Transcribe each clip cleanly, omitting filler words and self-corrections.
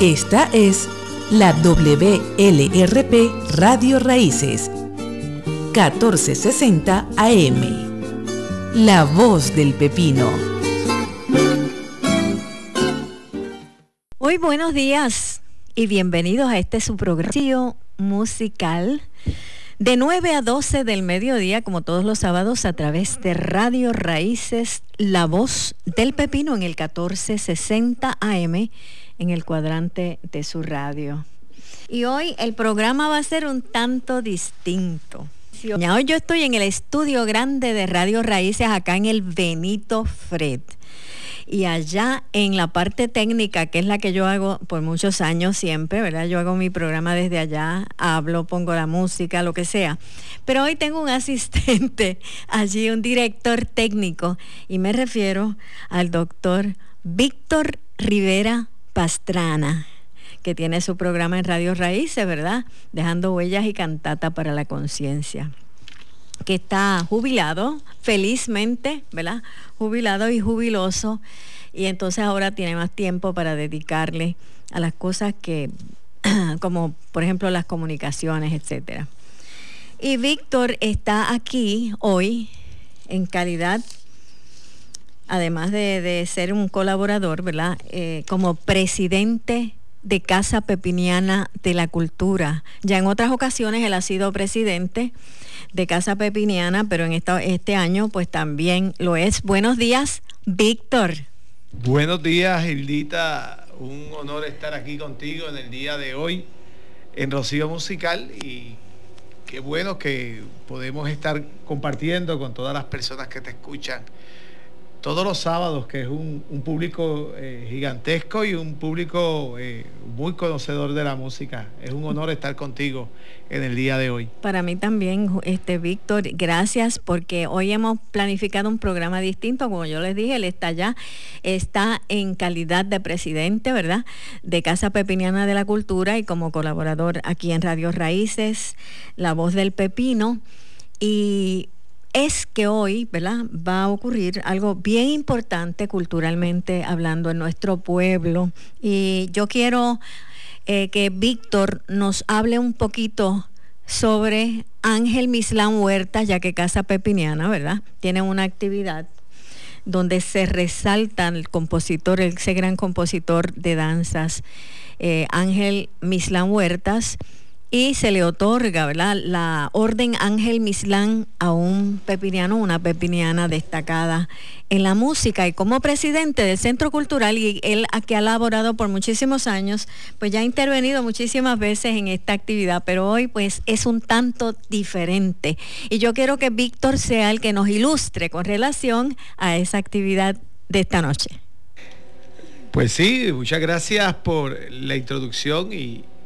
Esta es la WLRP Radio Raíces, 1460 AM. La voz del pepino. Muy buenos días y bienvenidos a este su programa musical de 9 a 12 del mediodía, como todos los sábados, a través de Radio Raíces, La Voz del Pepino, en el 1460 AM, en el cuadrante de su radio. Y hoy el programa va a ser un tanto distinto. Hoy yo estoy en el estudio grande de Radio Raíces, acá en el Benito Fred. Y allá en la parte técnica, que es la que yo hago por muchos años siempre, ¿verdad? Yo hago mi programa desde allá, hablo, pongo la música, lo que sea. Pero hoy tengo un asistente allí, un director técnico, y me refiero al doctor Víctor Rivera Pastrana, que tiene su programa en Radio Raíces, ¿verdad? Dejando huellas y cantata para la conciencia, que está jubilado, felizmente, ¿verdad? Jubilado y jubiloso, y entonces ahora tiene más tiempo para dedicarle a las cosas que, como por ejemplo las comunicaciones, etcétera. Y Víctor está aquí hoy en calidad, además de ser un colaborador, ¿verdad? Como presidente de Casa Pepiniana de la Cultura. Ya en otras ocasiones él ha sido presidente de Casa Pepiniana, pero en este año pues también lo es. Buenos días, Víctor. Buenos días, Hildita. Un honor estar aquí contigo en el día de hoy en Rocío Musical, y qué bueno que podemos estar compartiendo con todas las personas que te escuchan todos los sábados, que es un público gigantesco y un público muy conocedor de la música. Es un honor estar contigo en el día de hoy. Para mí también, Víctor, gracias, porque hoy hemos planificado un programa distinto. Como yo les dije, él está allá, está en calidad de presidente, ¿verdad?, de Casa Pepiniana de la Cultura, y como colaborador aquí en Radio Raíces, La Voz del Pepino. Y es que hoy, ¿verdad?, va a ocurrir algo bien importante culturalmente hablando en nuestro pueblo, y yo quiero que Víctor nos hable un poquito sobre Ángel Mislán Huertas, ya que Casa Pepiniana, ¿verdad?, tiene una actividad donde se resalta el compositor, ese gran compositor de danzas, Ángel Mislán Huertas, y se le otorga, ¿verdad?, la Orden Ángel Mislán a un pepiniano, una pepiniana destacada en la música. Y como presidente del Centro Cultural, y él aquí ha laborado por muchísimos años, pues ya ha intervenido muchísimas veces en esta actividad, pero hoy pues es un tanto diferente. Y yo quiero que Víctor sea el que nos ilustre con relación a esa actividad de esta noche. Pues sí, muchas gracias por la introducción,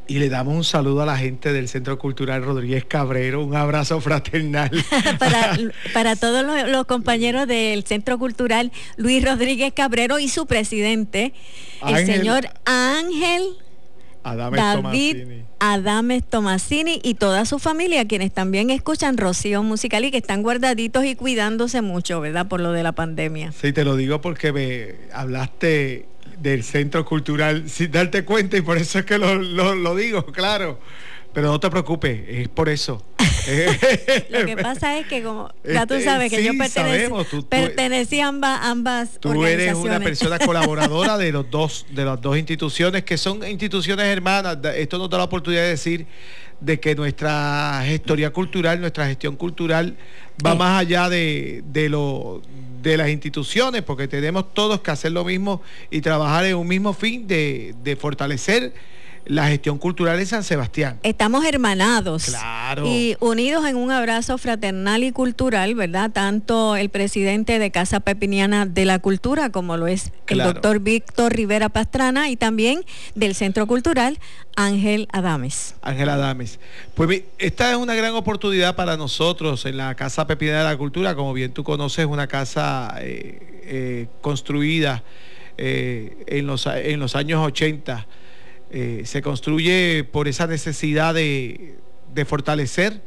y le damos un saludo a la gente del Centro Cultural Rodríguez Cabrero, un abrazo fraternal. para todos los compañeros del Centro Cultural Luis Rodríguez Cabrero y su presidente, el señor Ángel David Adames Tomasini, y toda su familia, quienes también escuchan Rocío Musical y que están guardaditos y cuidándose mucho, ¿verdad?, por lo de la pandemia. Sí, te lo digo porque me hablaste del Centro Cultural sin darte cuenta, y por eso es que lo digo, claro. Pero no te preocupes, es por eso. Lo que pasa es que, como ya tú sabes que sí, yo pertenecí a ambas tú organizaciones. Tú eres una persona colaboradora de las dos instituciones, que son instituciones hermanas. Esto nos da la oportunidad de decir de que nuestra gestoría cultural, nuestra gestión cultural va más allá de las instituciones, porque tenemos todos que hacer lo mismo y trabajar en un mismo fin de fortalecer la gestión cultural de San Sebastián. Estamos hermanados. Claro. Y unidos en un abrazo fraternal y cultural, ¿verdad? Tanto el presidente de Casa Pepiniana de la Cultura, como lo es el doctor Víctor Rivera Pastrana, y también del Centro Cultural Ángel Adames. Ángel Adames. Pues esta es una gran oportunidad para nosotros en la Casa Pepiniana de la Cultura. Como bien tú conoces, una casa construida en los años 80. Se construye por esa necesidad de fortalecer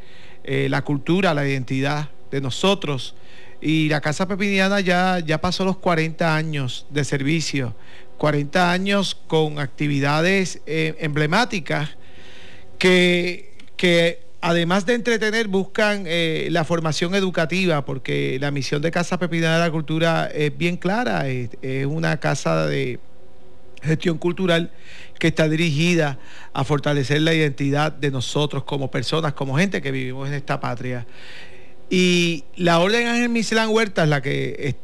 la cultura, la identidad de nosotros, Y la Casa Pepiniana ya pasó los 40 años de servicio, 40 años con actividades emblemáticas que además de entretener buscan la formación educativa, porque la misión de Casa Pepiniana de la Cultura es bien clara, es una casa de gestión cultural que está dirigida a fortalecer la identidad de nosotros como personas, como gente que vivimos en esta patria. Y la Orden Ángel Mislán Huertas, la que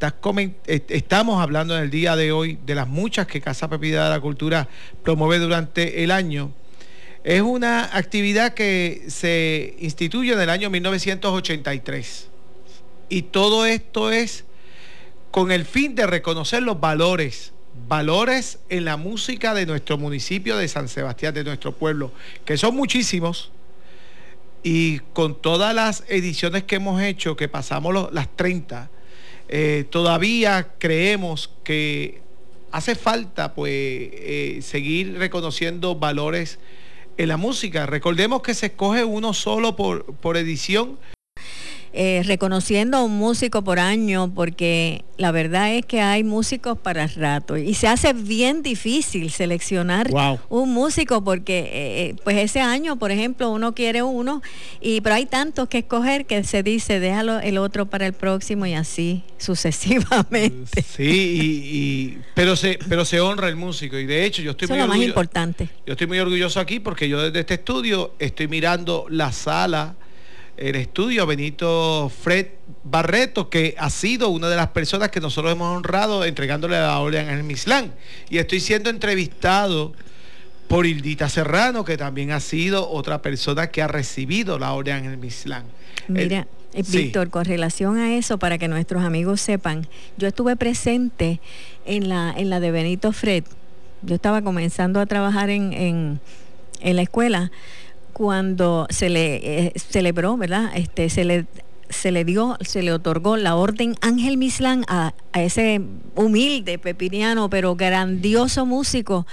estamos hablando en el día de hoy, de las muchas que Casa Pepiniana de la Cultura promueve durante el año, es una actividad que se instituye en el año 1983. Y todo esto es con el fin de reconocer los valores en la música de nuestro municipio de San Sebastián, de nuestro pueblo, que son muchísimos. Y con todas las ediciones que hemos hecho, que pasamos las 30, todavía creemos que hace falta seguir reconociendo valores en la música. Recordemos que se escoge uno solo por edición. Reconociendo a un músico por año, porque la verdad es que hay músicos para rato y se hace bien difícil seleccionar un músico, porque pues ese año, por ejemplo, uno quiere uno, pero hay tantos que escoger que se dice, déjalo el otro para el próximo, y así sucesivamente. Sí, pero se honra el músico, y de hecho yo estoy muy orgulloso. Eso es lo más importante. Yo estoy muy orgulloso aquí, porque yo desde este estudio estoy mirando la sala, el estudio Benito Fred Barreto, que ha sido una de las personas que nosotros hemos honrado entregándole la Orden Ángel Mislán, y estoy siendo entrevistado por Hildita Serrano, que también ha sido otra persona que ha recibido la Orden Ángel Mislán. Mira, Víctor, sí, con relación a eso, para que nuestros amigos sepan, yo estuve presente en la de Benito Fred. Yo estaba comenzando a trabajar en la escuela cuando se le celebró, ¿verdad? Se le otorgó la Orden Ángel Mislán a ese humilde pepiniano, pero grandioso músico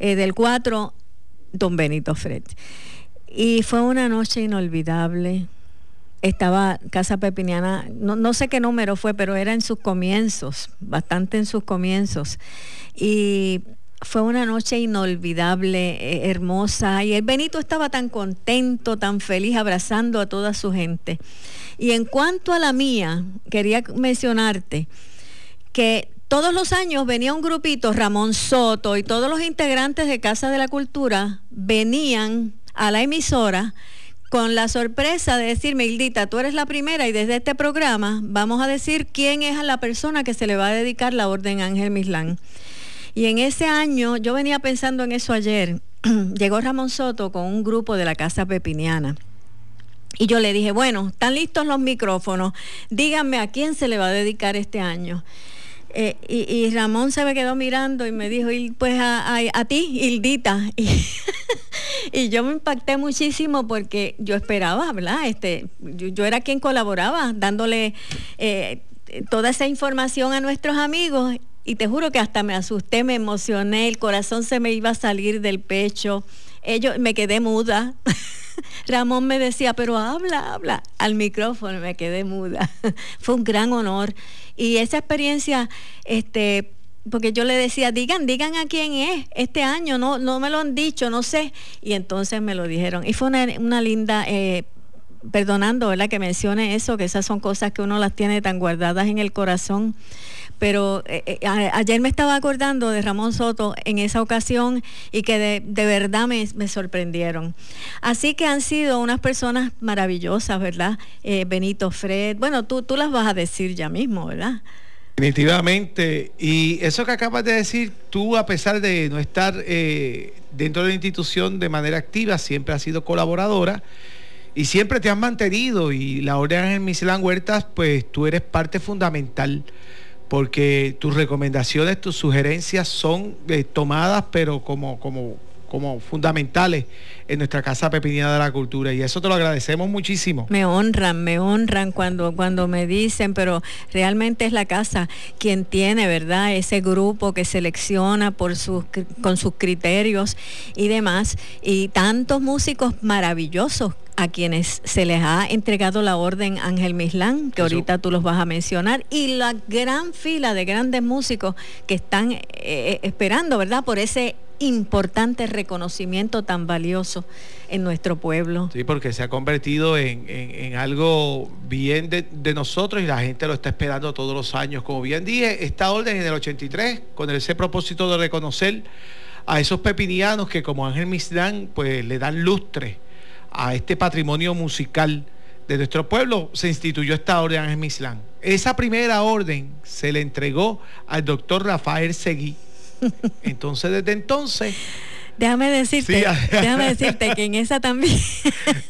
del 4, don Benito Fred. Y fue una noche inolvidable. Estaba Casa Pepiniana, no sé qué número fue, pero era en sus comienzos, bastante en sus comienzos. Y fue una noche inolvidable, hermosa, y el Benito estaba tan contento, tan feliz, abrazando a toda su gente. Y en cuanto a la mía, quería mencionarte que todos los años venía un grupito, Ramón Soto y todos los integrantes de Casa de la Cultura venían a la emisora con la sorpresa de decirme, Hildita, tú eres la primera, y desde este programa vamos a decir quién es la persona que se le va a dedicar la Orden Ángel Mislán. Y en ese año, yo venía pensando en eso ayer, llegó Ramón Soto con un grupo de la Casa Pepiniana. Y yo le dije, bueno, están listos los micrófonos, díganme a quién se le va a dedicar este año. Y Ramón se me quedó mirando y me dijo, pues a ti, Hildita. Y yo me impacté muchísimo, porque yo esperaba, ¿verdad? Yo era quien colaboraba, dándole toda esa información a nuestros amigos. Y te juro que hasta me asusté, me emocioné, el corazón se me iba a salir del pecho. Me quedé muda. Ramón me decía, pero habla. Al micrófono me quedé muda. Fue un gran honor. Y esa experiencia, porque yo le decía, digan a quién es este año, no me lo han dicho, no sé. Y entonces me lo dijeron. Y fue una linda perdonando, ¿verdad?, que mencione eso, que esas son cosas que uno las tiene tan guardadas en el corazón. Pero ayer me estaba acordando de Ramón Soto en esa ocasión, y que de verdad me sorprendieron. Así que han sido unas personas maravillosas, ¿verdad? Benito Fred, bueno, tú las vas a decir ya mismo, ¿verdad? Definitivamente, y eso que acabas de decir, tú, a pesar de no estar dentro de la institución de manera activa, siempre has sido colaboradora. Y siempre te has mantenido, y la Orden Ángel Mislán Huertas, pues tú eres parte fundamental, porque tus recomendaciones, tus sugerencias son tomadas, pero como fundamentales en nuestra Casa Pepiniana de la Cultura, y eso te lo agradecemos muchísimo. Me honran cuando me dicen, pero realmente es la casa quien tiene, ¿verdad?, ese grupo que selecciona con sus criterios y demás, y tantos músicos maravillosos a quienes se les ha entregado la orden Ángel Mislán, que ahorita tú los vas a mencionar, y la gran fila de grandes músicos que están esperando, ¿verdad?, por ese importante reconocimiento tan valioso en nuestro pueblo. Sí, porque se ha convertido en algo bien de nosotros, y la gente lo está esperando todos los años. Como bien dije, esta orden en el 83, con ese propósito de reconocer a esos pepinianos que, como Ángel Mislán, pues le dan lustre a este patrimonio musical de nuestro pueblo, se instituyó esta orden Ángel Mislán. Esa primera orden se le entregó al doctor Rafael Seguí. Entonces, desde entonces... Déjame decirte que en esa también...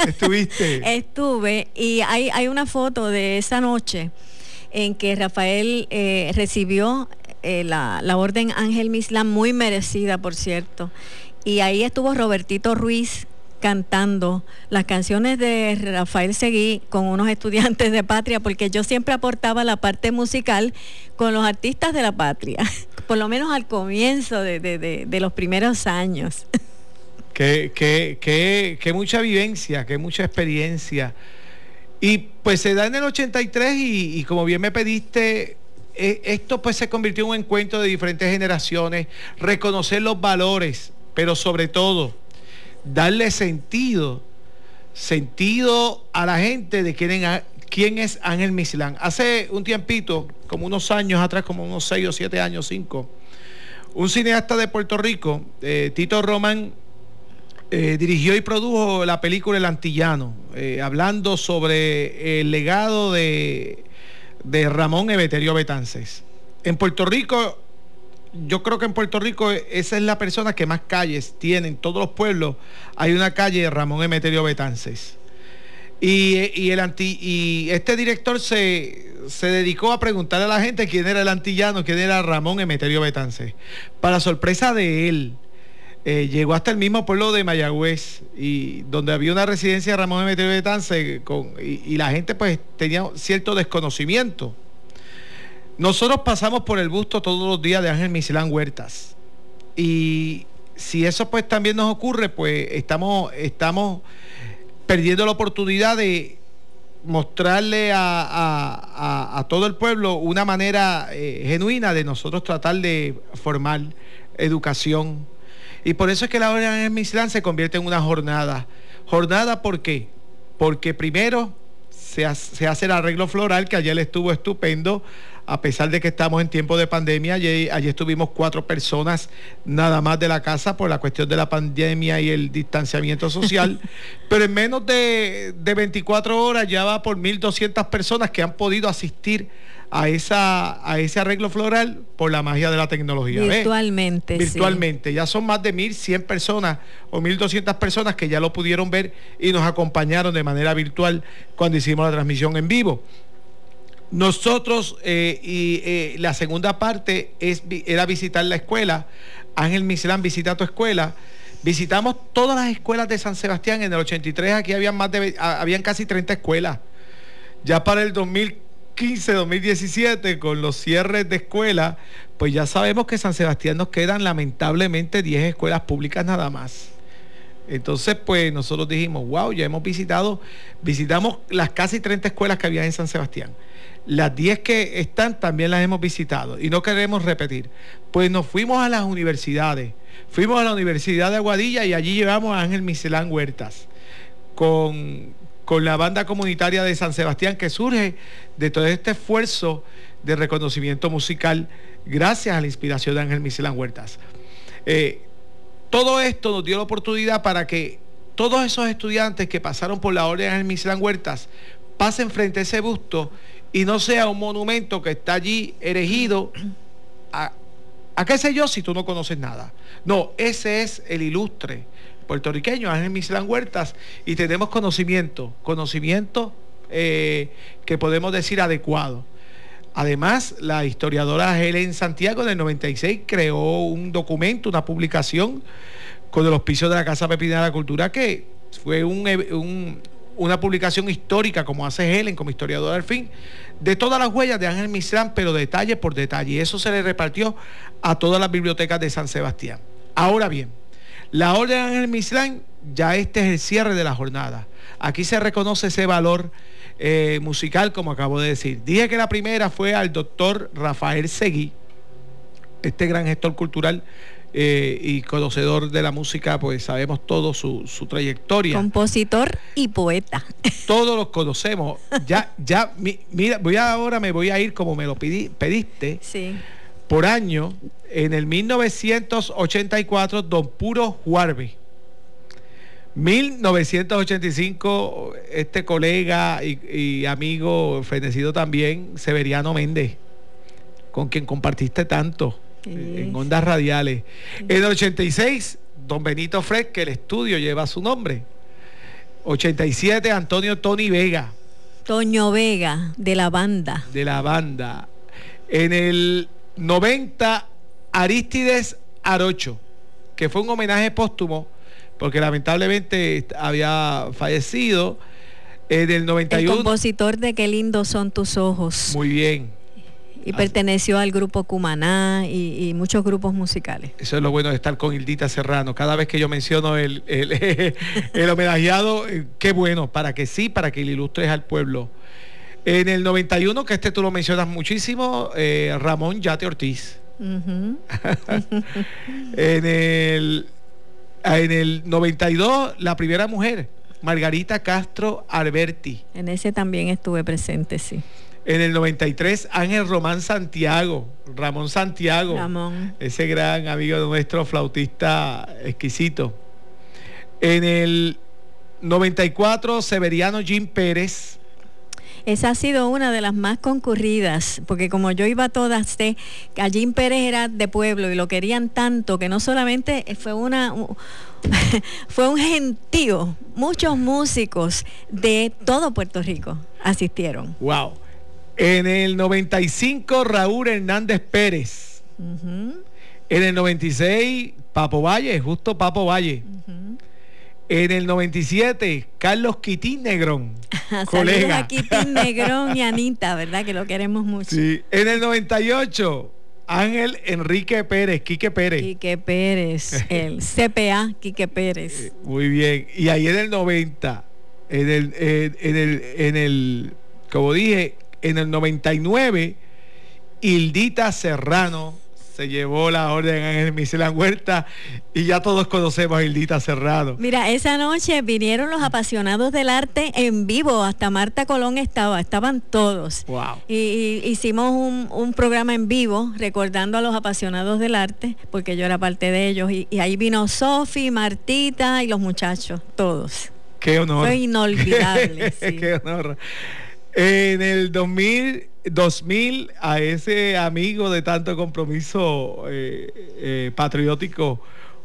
¿Estuviste? Estuve, y hay una foto de esa noche en que Rafael recibió la orden Ángel Mislán, muy merecida, por cierto. Y ahí estuvo Robertito Ruiz cantando las canciones de Rafael Seguí con unos estudiantes de Patria, porque yo siempre aportaba la parte musical con los artistas de la Patria, por lo menos al comienzo de los primeros años. Que mucha vivencia, que mucha experiencia. Y pues se da en el 83, y como bien me pediste, esto pues se convirtió en un encuentro de diferentes generaciones, reconocer los valores, pero sobre todo darle sentido a la gente de quién es Ángel Mislán. Hace un tiempito, como unos años atrás, como unos 6 o 7 años, 5, un cineasta de Puerto Rico, Tito Román, dirigió y produjo la película El Antillano, hablando sobre el legado de Ramón Emeterio Betances. En Puerto Rico, yo creo que en Puerto Rico esa es la persona que más calles tiene. En todos los pueblos hay una calle de Ramón Emeterio Betances. Y este director se dedicó a preguntarle a la gente quién era el antillano, quién era Ramón Emeterio Betances. Para sorpresa de él, llegó hasta el mismo pueblo de Mayagüez, y donde había una residencia de Ramón Emeterio Betances, y la gente pues tenía cierto desconocimiento. Nosotros pasamos por el busto todos los días de Ángel Mislán Huertas, y si eso pues también nos ocurre, pues estamos perdiendo la oportunidad de mostrarle a todo el pueblo una manera genuina de nosotros tratar de formar educación. Y por eso es que la obra de Ángel Mislán se convierte en una jornada. ¿Por qué? Porque primero se hace el arreglo floral, que ayer estuvo estupendo, a pesar de que estamos en tiempo de pandemia. Ayer estuvimos 4 personas nada más de la casa por la cuestión de la pandemia y el distanciamiento social, pero en menos de 24 horas ya va por 1.200 personas que han podido asistir a ese arreglo floral por la magia de la tecnología. Virtualmente, sí. Ya son más de 1.100 personas o 1.200 personas que ya lo pudieron ver y nos acompañaron de manera virtual cuando hicimos la transmisión en vivo. Nosotros, la segunda parte era visitar la escuela. Ángel Mislán visita tu escuela. Visitamos todas las escuelas de San Sebastián. En el 83 aquí habían casi 30 escuelas. Ya para el 2015-2017, con los cierres de escuela, pues ya sabemos que en San Sebastián nos quedan lamentablemente 10 escuelas públicas nada más. Entonces pues nosotros dijimos, wow, ya hemos visitamos las casi 30 escuelas que había en San Sebastián. Las 10 que están también las hemos visitado y no queremos repetir. Pues nos fuimos a las universidades, fuimos a la Universidad de Aguadilla, y allí llevamos a Ángel Mislán Huertas con la banda comunitaria de San Sebastián, que surge de todo este esfuerzo de reconocimiento musical gracias a la inspiración de Ángel Mislán Huertas. Todo esto nos dio la oportunidad para que todos esos estudiantes que pasaron por la orden de Ángel Mislán Huertas pasen frente a ese busto y no sea un monumento que está allí erigido a qué sé yo, si tú no conoces nada. No, ese es el ilustre puertorriqueño Ángel Mislán Huertas, y tenemos conocimiento que podemos decir adecuado. Además, la historiadora Helen Santiago en el 96 creó un documento, una publicación con el auspicio de la Casa Pepiniana de la Cultura, que fue una publicación histórica, como hace Helen como historiadora al fin, de todas las huellas de Ángel Mislán, pero detalle por detalle. Eso se le repartió a todas las bibliotecas de San Sebastián. Ahora bien, la orden de Ángel Mislán ya este es el cierre de la jornada. Aquí se reconoce ese valor musical, como acabo de decir. Dije que la primera fue al doctor Rafael Seguí, este gran gestor cultural y conocedor de la música, pues sabemos todo su trayectoria. Compositor y poeta. Todos los conocemos. Mira, ahora me voy a ir como me lo pediste. Sí. Por año, en el 1984, don Puro Juarbe. 1985, este colega y amigo fenecido también, Severiano Méndez, con quien compartiste tanto en ondas radiales. En el 86, don Benito Fred, que el estudio lleva su nombre. 87, Antonio Tony Vega. Toño Vega, de la banda. De la banda. En el 90, Arístides Arocho, que fue un homenaje póstumo, porque lamentablemente había fallecido. En el 91... el compositor de Qué lindos son tus ojos. Muy bien. Y perteneció al grupo Cumaná y muchos grupos musicales. Eso es lo bueno de estar con Hildita Serrano. Cada vez que yo menciono el homenajeado, qué bueno, para que le ilustres al pueblo. En el 91, que tú lo mencionas muchísimo, Ramón Yate Ortiz. Uh-huh. En el 92, la primera mujer, Margarita Castro Alberti. En ese también estuve presente, sí. En el 93, Ángel Ramón Santiago. Ramón. Ese gran amigo de nuestro, flautista exquisito. En el 94, Severiano Jim Pérez. Esa ha sido una de las más concurridas, porque como yo iba a todas, Jim Pérez era de pueblo y lo querían tanto, que no solamente fue un gentío, muchos músicos de todo Puerto Rico asistieron. Wow. En el 95, Raúl Hernández Pérez. Uh-huh. En el 96, Papo Valle. Uh-huh. En el 97, Carlos Quitín Negrón. Saludos a Quitín Negrón y Anita, ¿verdad? Que lo queremos mucho. Sí. En el 98, Ángel Enrique Pérez, Quique Pérez, el CPA Quique Pérez. Muy bien. Y ahí en el 90, como dije, en el 99, Hildita Serrano se llevó la orden Ángel Mislán Huertas, y ya todos conocemos a Hildita Serrano. Mira, esa noche vinieron los apasionados del arte en vivo, hasta Marta Colón estaban todos. Wow. Y hicimos un programa en vivo recordando a los apasionados del arte, porque yo era parte de ellos, y ahí vino Sofi, Martita y los muchachos, todos. Qué honor. Fue inolvidable. Sí. Qué honor. En el 2000, a ese amigo de tanto compromiso patriótico,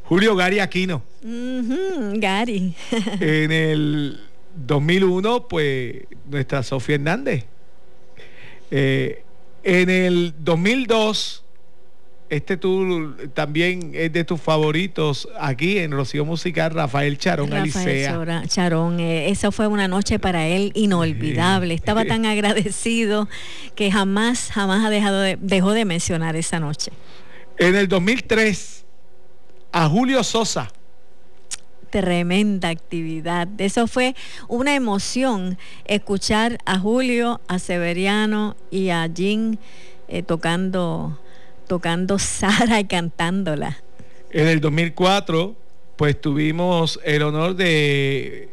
Julio Gary Aquino. Uh-huh, Gary. En el 2001, pues, nuestra Sofía Hernández. En el 2002, tú también es de tus favoritos aquí en Rocío Musical, Rafael Charón Alicea. Charón, eso fue una noche para él inolvidable. Estaba tan agradecido que jamás dejó de mencionar esa noche. En el 2003, a Julio Sosa. Tremenda actividad. Eso fue una emoción, escuchar a Julio, a Severiano y a Jim tocando Sara y cantándola. En el 2004, pues tuvimos el honor de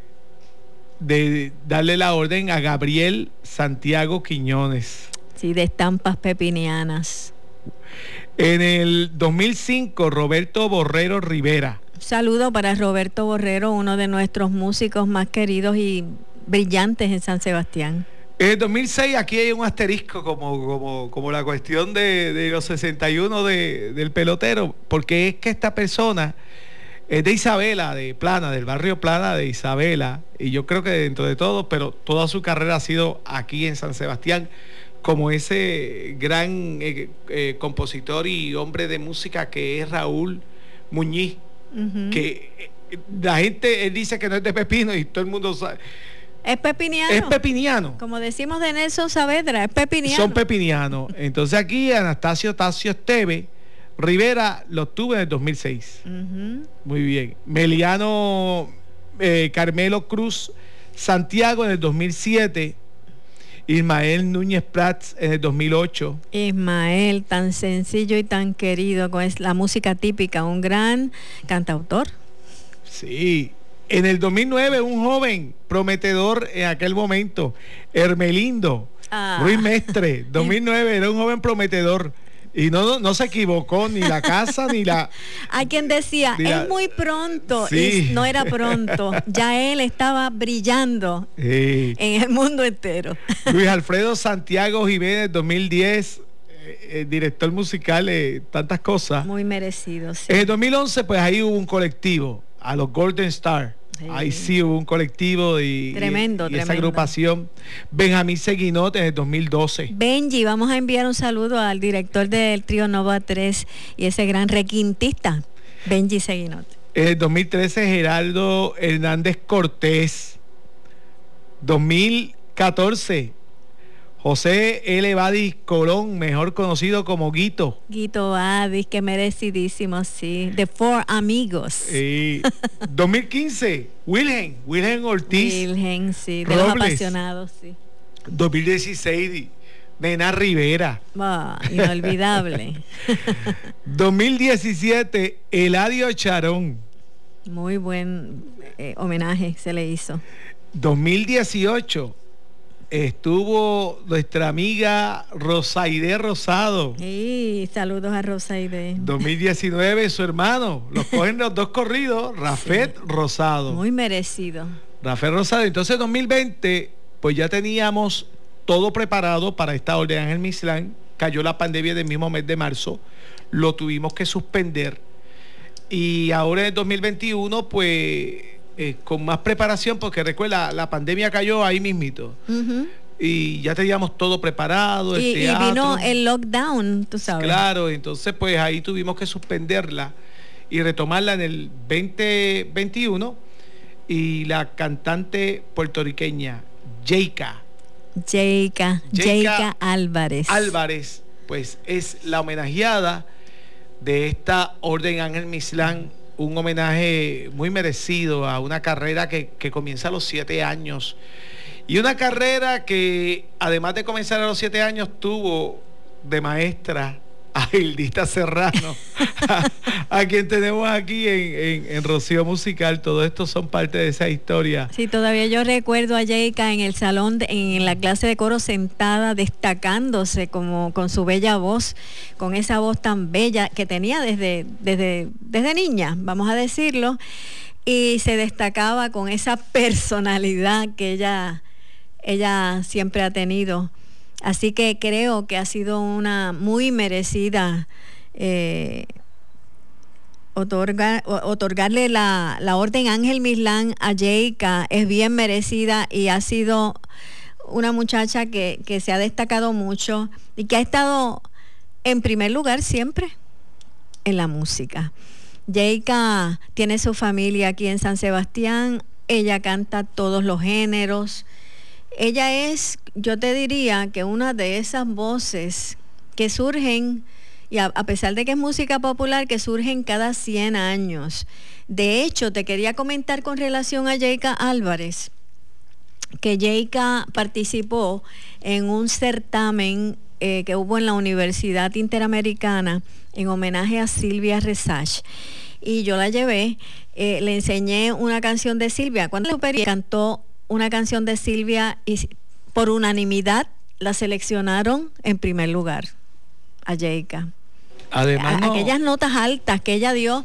darle la orden a Gabriel Santiago Quiñones. Sí, de Estampas Pepinianas. En el 2005, Roberto Borrero Rivera. Un saludo para Roberto Borrero, uno de nuestros músicos más queridos y brillantes en San Sebastián. En el 2006, aquí hay un asterisco, como la cuestión de los 61 del pelotero, porque es que esta persona es de Isabela, de Plana, del barrio Plana de Isabela, y yo creo que dentro de todo, pero toda su carrera ha sido aquí en San Sebastián, como ese gran compositor y hombre de música que es Raúl Muñiz, uh-huh. Que la gente, él dice que no es de Pepino y todo el mundo sabe. Es pepiniano. Como decimos de Nelson Saavedra, es pepiniano. Son pepinianos. Entonces aquí Anastasio Tacio Esteve Rivera lo tuve en el 2006. Uh-huh. Muy bien. Meliano Carmelo Cruz Santiago en el 2007, Ismael Núñez Prats en el 2008. Ismael, tan sencillo y tan querido, con la música típica, un gran cantautor. Sí. En el 2009, un joven prometedor en aquel momento, Hermelindo Ruiz Mestre. 2009, era un joven prometedor. Y no se equivocó ni la casa ni la... Hay quien decía, es muy pronto, sí. Y no era pronto. Ya él estaba brillando, sí, en el mundo entero. Luis Alfredo Santiago Jiménez, 2010, director musical, tantas cosas. Muy merecido, sí. En el 2011, pues ahí hubo un colectivo, a los Golden Star. Sí. Ahí sí hubo un colectivo y... Tremendo, tremendo. Esa agrupación. Benjamín Seguinot en el 2012. Benji, vamos a enviar un saludo al director del trío Nova 3 y ese gran requintista, Benji Seguinot. En el 2013, Geraldo Hernández Cortés. 2014, José L. Vadis Colón, mejor conocido como Guito. Guito Vadis, que merecidísimo, sí. De Four Amigos. 2015, Wilhelm Ortiz. Wilhelm, sí, de Robles. Los apasionados, sí. 2016, Nena Rivera. Bah, inolvidable. 2017, Eladio Charón. Muy buen homenaje se le hizo. 2018, estuvo nuestra amiga Rosaide Rosado. Sí, saludos a Rosaide. 2019, su hermano, los cogen los dos corridos, Rafael, sí, Rosado. Muy merecido. Rafael Rosado. Entonces, 2020, pues ya teníamos todo preparado para esta orden de Ángel Mislán. Cayó la pandemia del mismo mes de marzo, lo tuvimos que suspender. Y ahora en 2021, pues... con más preparación, porque recuerda, la pandemia cayó ahí mismito, y ya teníamos todo preparado, el teatro, y vino el lockdown, tú sabes. Claro, entonces pues ahí tuvimos que suspenderla y retomarla en el 2021. Y la cantante puertorriqueña Yeica Álvarez, pues es la homenajeada de esta Orden Ángel Mislán. Un homenaje muy merecido a una carrera que comienza a los 7 años, y una carrera que, además de comenzar a los 7 años, tuvo de maestra a Hildita Serrano, a quien tenemos aquí en Rocío Musical. Todo esto son parte de esa historia. Sí, todavía yo recuerdo a Yeica en el salón, en la clase de coro, sentada, destacándose con su bella voz, con esa voz tan bella que tenía desde niña, vamos a decirlo, y se destacaba con esa personalidad que ella siempre ha tenido. Así que creo que ha sido una muy merecida otorgarle la Orden Ángel Mislán a Yeica. Es bien merecida, y ha sido una muchacha que se ha destacado mucho y que ha estado en primer lugar siempre en la música. Yeica tiene su familia aquí en San Sebastián, ella canta todos los géneros. Ella es, yo te diría, que una de esas voces que surgen, y a pesar de que es música popular, que surgen cada 100 años. De hecho, te quería comentar con relación a Yeica Álvarez, que Yeica participó en un certamen que hubo en la Universidad Interamericana en homenaje a Silvia Rexach. Y yo la llevé, le enseñé una canción de Silvia. Cuando la cantó una canción de Silvia, y por unanimidad la seleccionaron en primer lugar a Yeica. Además, aquellas notas altas que ella dio,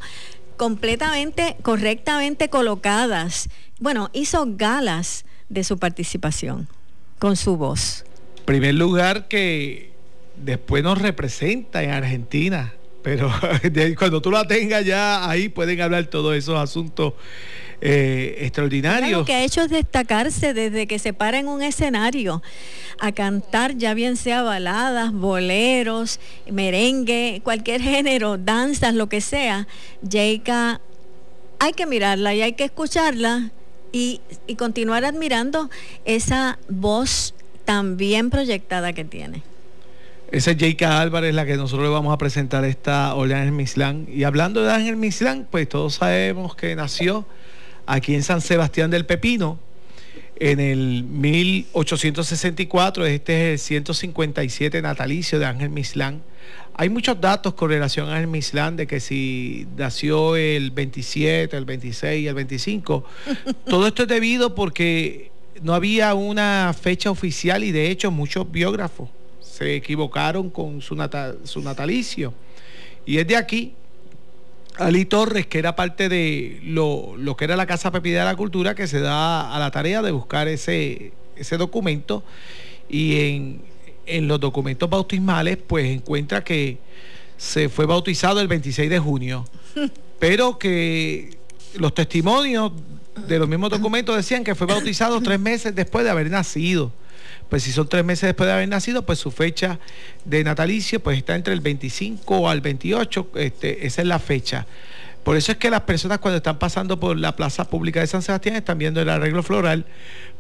completamente, correctamente colocadas. Bueno, hizo galas de su participación con su voz. Primer lugar que después nos representa en Argentina, pero cuando tú la tengas ya ahí pueden hablar todos esos asuntos extraordinarios. Claro, lo que ha hecho es destacarse desde que se para en un escenario a cantar, ya bien sea baladas, boleros, merengue, cualquier género, danzas, lo que sea. Yeica, hay que mirarla y hay que escucharla y continuar admirando esa voz tan bien proyectada que tiene. Esa es Yeica Álvarez, la que nosotros le vamos a presentar esta Orden Ángel Mislán. Y hablando de Ángel Mislán, pues todos sabemos que nació aquí en San Sebastián del Pepino, en el 1864, este es el 157 natalicio de Ángel Mislán. Hay muchos datos con relación a Ángel Mislán, de que si nació el 27, el 26 y el 25. Todo esto es debido porque no había una fecha oficial y de hecho muchos biógrafos se equivocaron con su natalicio. Y es de aquí, Ali Torres, que era parte de lo que era la Casa Pepiniana de la Cultura, que se da a la tarea de buscar ese documento, y en los documentos bautismales pues encuentra que se fue bautizado el 26 de junio, pero que los testimonios de los mismos documentos decían que fue bautizado 3 meses después de haber nacido. Pues si son 3 meses después de haber nacido, pues su fecha de natalicio pues está entre el 25 al 28, esa es la fecha. Por eso es que las personas cuando están pasando por la plaza pública de San Sebastián están viendo el arreglo floral,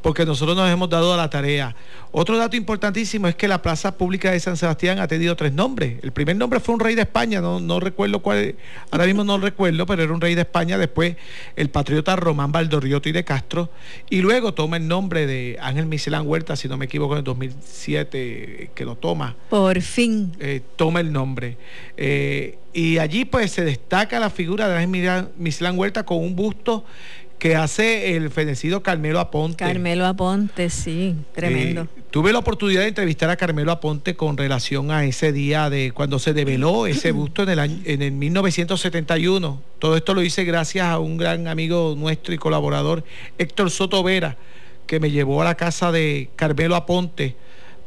porque nosotros nos hemos dado a la tarea. Otro dato importantísimo es que la plaza pública de San Sebastián ha tenido 3 nombres. El primer nombre fue un rey de España, no recuerdo cuál, ahora mismo no recuerdo, pero era un rey de España. Después el patriota Román Valdoriotti y de Castro, y luego toma el nombre de Ángel Mislán Huertas, si no me equivoco, en el 2007 que lo toma. Por fin. Toma el nombre. Y allí pues se destaca la figura de Ángel Mislán Huertas con un busto que hace el fenecido Carmelo Aponte. Carmelo Aponte, sí, tremendo. Tuve la oportunidad de entrevistar a Carmelo Aponte con relación a ese día de cuando se develó ese busto en el 1971. Todo esto lo hice gracias a un gran amigo nuestro y colaborador, Héctor Soto Vera, que me llevó a la casa de Carmelo Aponte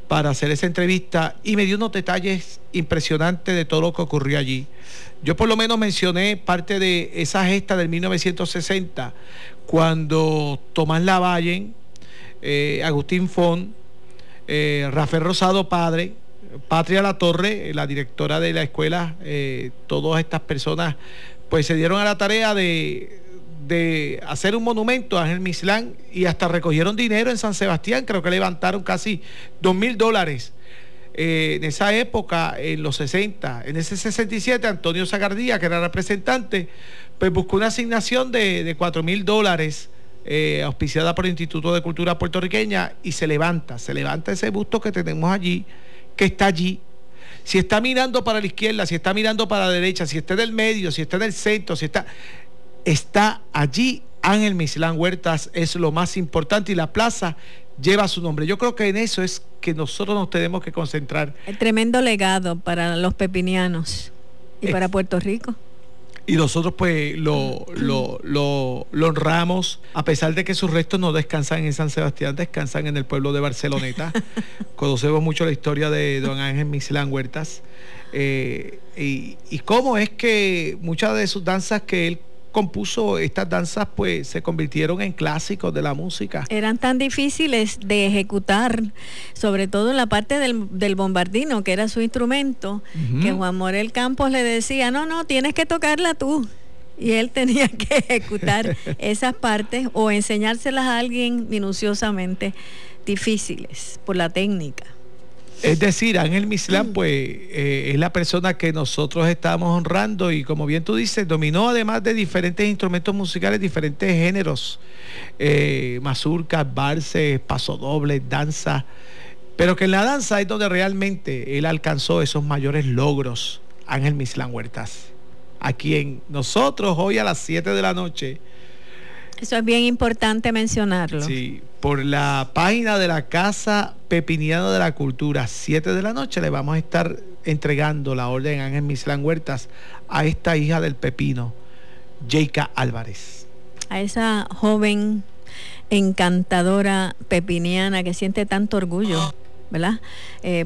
para hacer esa entrevista, y me dio unos detalles impresionantes de todo lo que ocurrió allí. Yo por lo menos mencioné parte de esa gesta del 1960, cuando Tomás Lavalle, Agustín Font, Rafael Rosado padre, Patria Latorre, la directora de la escuela, todas estas personas pues se dieron a la tarea de hacer un monumento a Ángel Mislán, y hasta recogieron dinero en San Sebastián. Creo que levantaron casi $2,000 en esa época, en los 60. En ese 67, Antonio Zagardía, que era representante, pues buscó una asignación de $4,000 auspiciada por el Instituto de Cultura Puertorriqueña, y se levanta ese busto que tenemos allí, que está allí. Si está mirando para la izquierda, si está mirando para la derecha, si está en el medio, si está en el centro, si está allí Ángel Mislán Huertas, es lo más importante, y la plaza lleva su nombre. Yo creo que en eso es que nosotros nos tenemos que concentrar. El tremendo legado para los pepinianos y para Puerto Rico. Y nosotros pues lo honramos, a pesar de que sus restos no descansan en San Sebastián, descansan en el pueblo de Barceloneta. Conocemos mucho la historia de don Ángel Mislán Huertas, y cómo es que muchas de sus danzas que él compuso, estas danzas pues se convirtieron en clásicos de la música. Eran tan difíciles de ejecutar, sobre todo en la parte del bombardino, que era su instrumento, que Juan Morel Campos le decía, no, tienes que tocarla tú, y él tenía que ejecutar esas partes o enseñárselas a alguien minuciosamente, difíciles por la técnica. Es decir, Ángel Mislán pues es la persona que nosotros estamos honrando, y como bien tú dices, dominó además de diferentes instrumentos musicales, diferentes géneros, mazurcas, valses, pasodobles, danza, pero que en la danza es donde realmente él alcanzó esos mayores logros, Ángel Mislán Huertas, a quien nosotros hoy a las 7 de la noche... Eso es bien importante mencionarlo. Sí, por la página de la Casa Pepiniana de la Cultura, 7 de la noche, le vamos a estar entregando la orden Ángel Mislán Huertas a esta hija del pepino, Yeica Álvarez. A esa joven encantadora pepiniana que siente tanto orgullo, ¿verdad?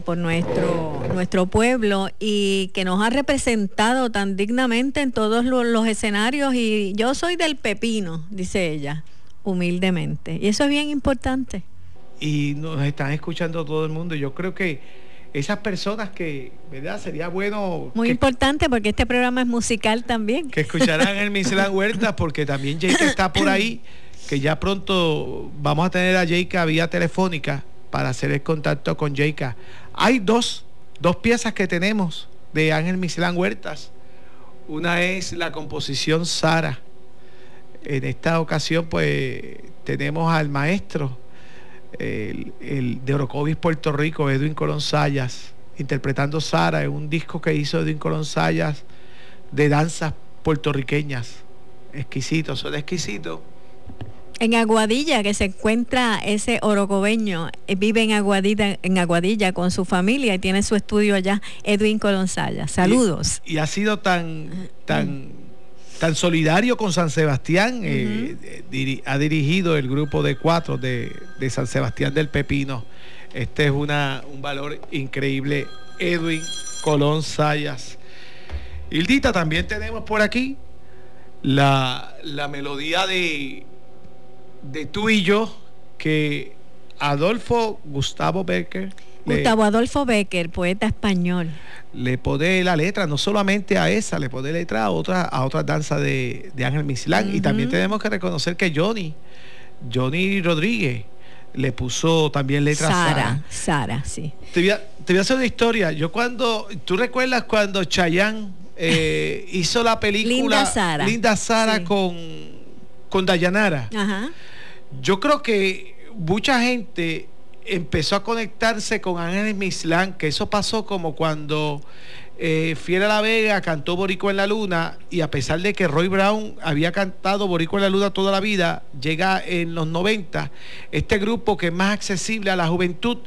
Por nuestro pueblo, y que nos ha representado tan dignamente en todos los escenarios, y yo soy del pepino, dice ella, humildemente, y eso es bien importante. Y nos están escuchando todo el mundo, y yo creo que esas personas que, ¿verdad? Sería bueno... Muy importante, porque este programa es musical también. Que escucharán el Mislán Huertas, porque también Yeica está por ahí, que ya pronto vamos a tener a Yeica vía telefónica, para hacer el contacto con Yeica. Hay dos piezas que tenemos de Ángel Mislán Huertas. Una es la composición Sara, En esta ocasión, pues, tenemos al maestro el de Orocovis, Puerto Rico, Edwin Colón Sayas, interpretando Sara en un disco que hizo Edwin Colón Sayas de danzas puertorriqueñas. Exquisito, son exquisitos. En Aguadilla, que se encuentra ese orocobeño, vive en Aguadilla con su familia y tiene su estudio allá, Edwin Colón Sayas. Saludos. Y ha sido tan solidario con San Sebastián, ha dirigido el grupo de 4 de San Sebastián del Pepino. Este es un valor increíble, Edwin Colón Sayas. Hildita, también tenemos por aquí la melodía de Tú y Yo, que Adolfo Becker, poeta español, le pone la letra, no solamente a esa, le pone letra a otras danzas de Ángel Mislán. Y también tenemos que reconocer que Johnny Rodríguez le puso también letra a Sara, sí. Te voy a hacer una historia. ¿Tú recuerdas cuando Chayanne hizo la película Linda Sara, sí, con Dayanara? Ajá. Yo creo que mucha gente empezó a conectarse con Ángel Mislán, que eso pasó como cuando Fiera La Vega cantó Boricua en la Luna, y a pesar de que Roy Brown había cantado Boricua en la Luna toda la vida, llega en los 90 este grupo que es más accesible a la juventud,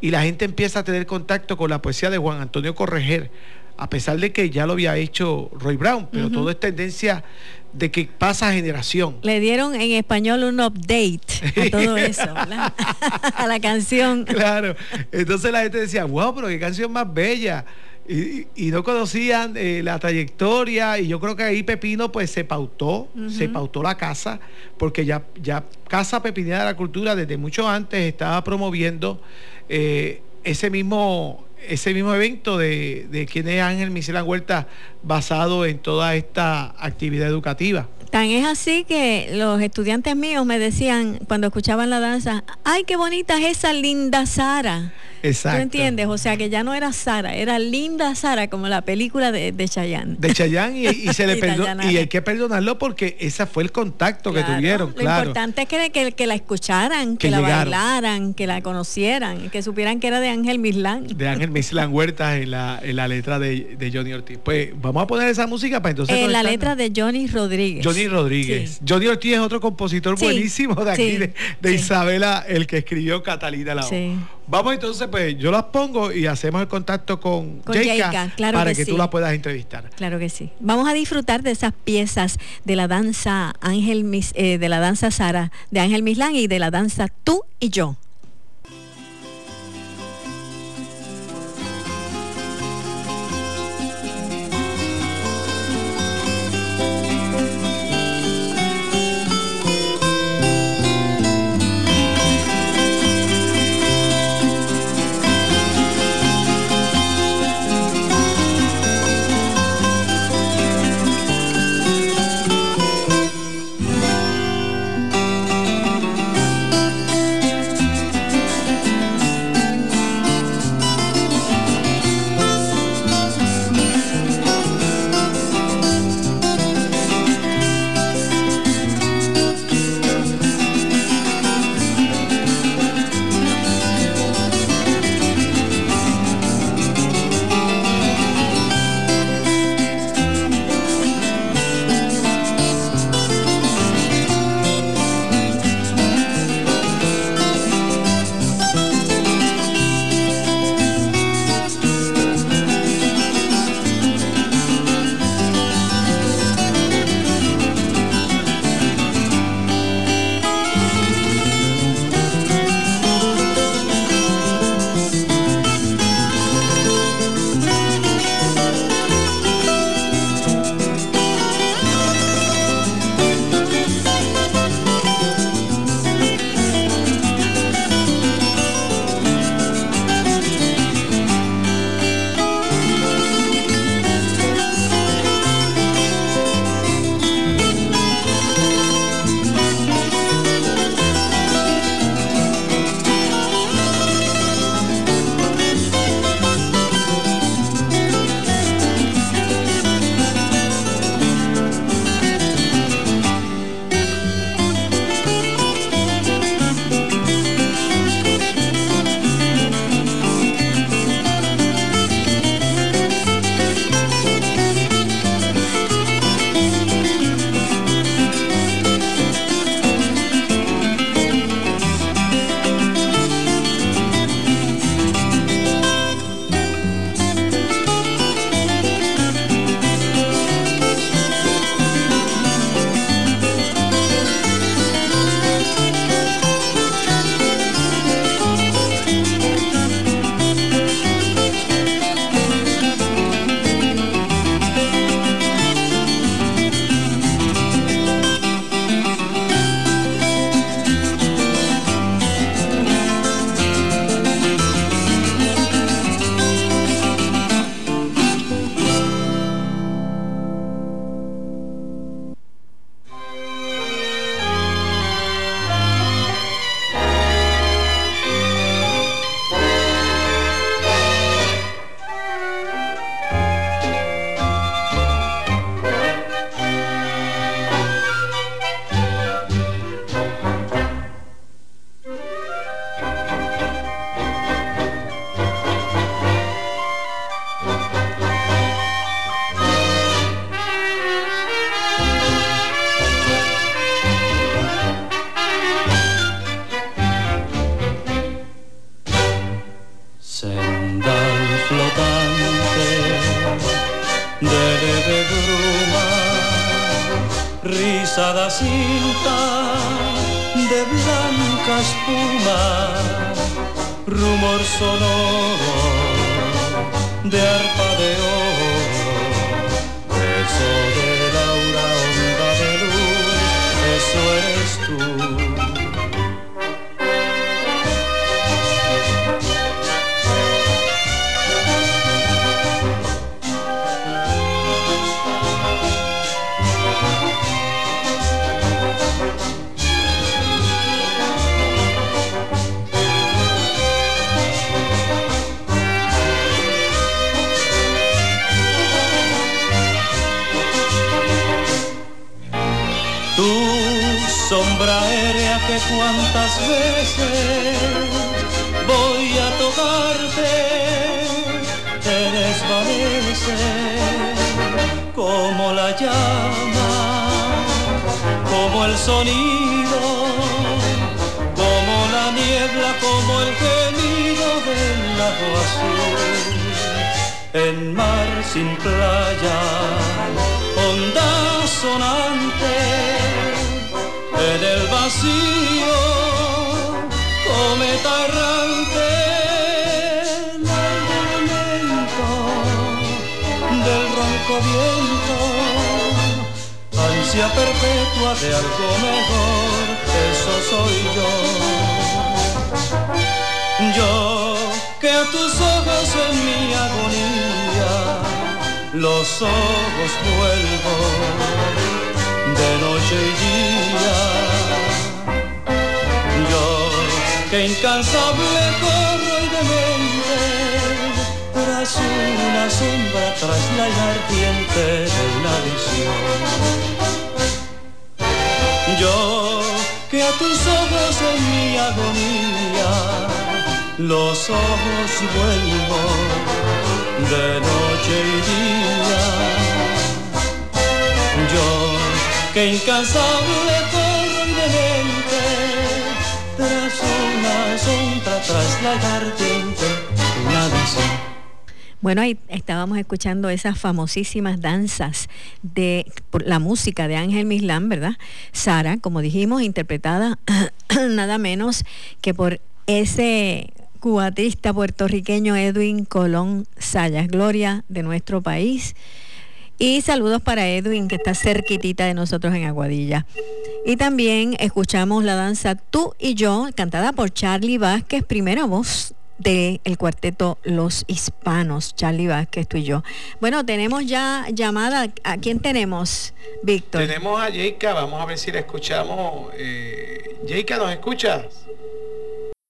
y la gente empieza a tener contacto con la poesía de Juan Antonio Correger, a pesar de que ya lo había hecho Roy Brown, pero todo es tendencia de que pasa generación. Le dieron en español un update a todo eso, ¿verdad? A la canción. Claro, entonces la gente decía, wow, pero qué canción más bella. Y no conocían la trayectoria, y yo creo que ahí Pepino pues se pautó la casa, porque ya Casa Pepiniana de la Cultura desde mucho antes estaba promoviendo ese mismo evento de quién es Ángel Mislán Huertas, basado en toda esta actividad educativa. Tan es así que los estudiantes míos me decían, cuando escuchaban la danza, ¡ay, qué bonita es esa Linda Sara! Exacto. ¿Tú entiendes? O sea, que ya no era Sara, era Linda Sara, como la película de Chayanne. De Chayanne, y se le perdonó, y hay que perdonarlo porque ese fue el contacto que tuvieron. Lo importante es que la escucharan, que la bailaran, que la conocieran, que supieran que era de Ángel Mislán. De Ángel Mislán Huertas en la letra de Johnny Ortiz. Pues vamos a poner esa música para entonces. En la letra de Johnny Rodríguez. Johnny Rodríguez. Sí. Johnny Ortiz es otro compositor buenísimo de aquí, de Isabela, el que escribió Catalina Lao. Sí. Vamos entonces, pues yo las pongo y hacemos el contacto con Yeica, claro, para que tú la puedas entrevistar. Claro que sí. Vamos a disfrutar de esas piezas de la danza de la danza Sara, de Ángel Mislán, y de la danza Tú y Yo. rizada cinta de blanca espuma, rumor sonoro de arpa de oro, beso de laura, onda de luz, eso eres tú. Sombra aérea que cuantas veces voy a tocarte, te desvanece como la llama, como el sonido, como la niebla, como el gemido del lago azul, en mar sin playa, onda sonante. En el vacío, cometa errante, el alimento del ronco viento, ansia perpetua de algo mejor, eso soy yo. Yo que a tus ojos en mi agonía, los ojos vuelvo. De noche y día, yo que incansable corro y demente tras una sombra, tras la ardiente de una visión. Yo que a tus ojos en mi agonía los ojos vuelvo de noche y día. Yo que incansable corro y delente tras una sombra, tras la ardiente, una visión. Bueno, ahí estábamos escuchando esas famosísimas danzas de la música de Ángel Mislán, ¿verdad? Sara, como dijimos, interpretada nada menos que por ese cubatrista puertorriqueño Edwin Colón Sayas, gloria de nuestro país. Y saludos para Edwin, que está cerquitita de nosotros en Aguadilla. Y también escuchamos la danza Tú y Yo, cantada por Charlie Vázquez, primera voz del cuarteto Los Hispanos. Charlie Vázquez, Tú y Yo. Bueno, tenemos ya llamada. ¿A quién tenemos, Víctor? Tenemos a Yeica, vamos a ver si la escuchamos. Yeica, ¿nos escuchas?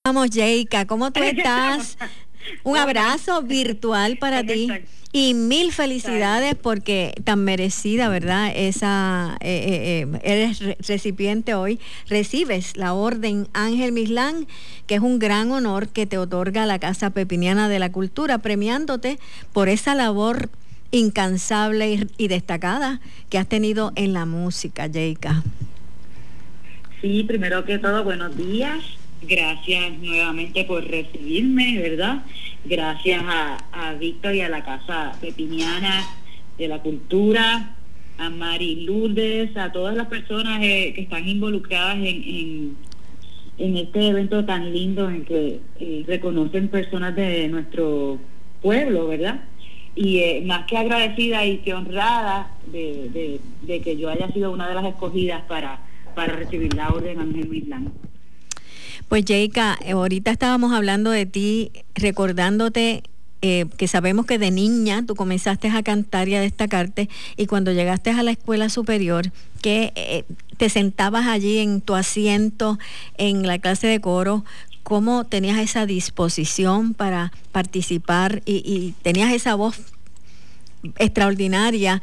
Vamos, Yeica, ¿cómo tú estás? Un abrazo virtual para ti. Y mil felicidades porque tan merecida, ¿verdad? Esa eres recipiente hoy, recibes la Orden Ángel Mislán, que es un gran honor que te otorga la Casa Pepiniana de la Cultura, premiándote por esa labor incansable y destacada que has tenido en la música, Yeica. Sí, primero que todo, buenos días. Gracias nuevamente por recibirme, ¿verdad? Gracias a Víctor y a la Casa Pepiniana de la Cultura, a Mari Lourdes, a todas las personas que están involucradas en este evento tan lindo en que reconocen personas de nuestro pueblo, ¿verdad? Y más que agradecida y que honrada de que yo haya sido una de las escogidas para recibir la Orden Ángel Mislán. Pues Yeica, ahorita estábamos hablando de ti, recordándote que sabemos que de niña tú comenzaste a cantar y a destacarte, y cuando llegaste a la escuela superior, que te sentabas allí en tu asiento, en la clase de coro, ¿cómo tenías esa disposición para participar y tenías esa voz extraordinaria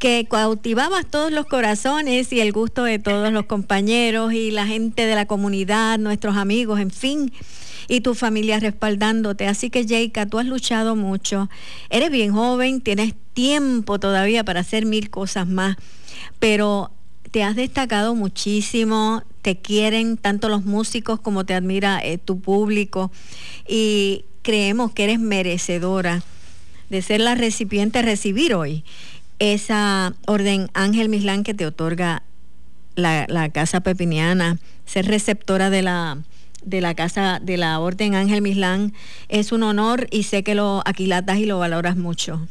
que cautivabas todos los corazones y el gusto de todos los compañeros y la gente de la comunidad, nuestros amigos, en fin, y tu familia respaldándote? Así que Yeica, tú has luchado mucho, eres bien joven, tienes tiempo todavía para hacer mil cosas más, pero te has destacado muchísimo, te quieren tanto los músicos como te admira tu público, y creemos que eres merecedora de ser la recipiente, recibir hoy esa Orden Ángel Mislán que te otorga la Casa Pepiniana, ser receptora de la Casa de la Orden Ángel Mislán, es un honor y sé que lo aquilatas y lo valoras mucho.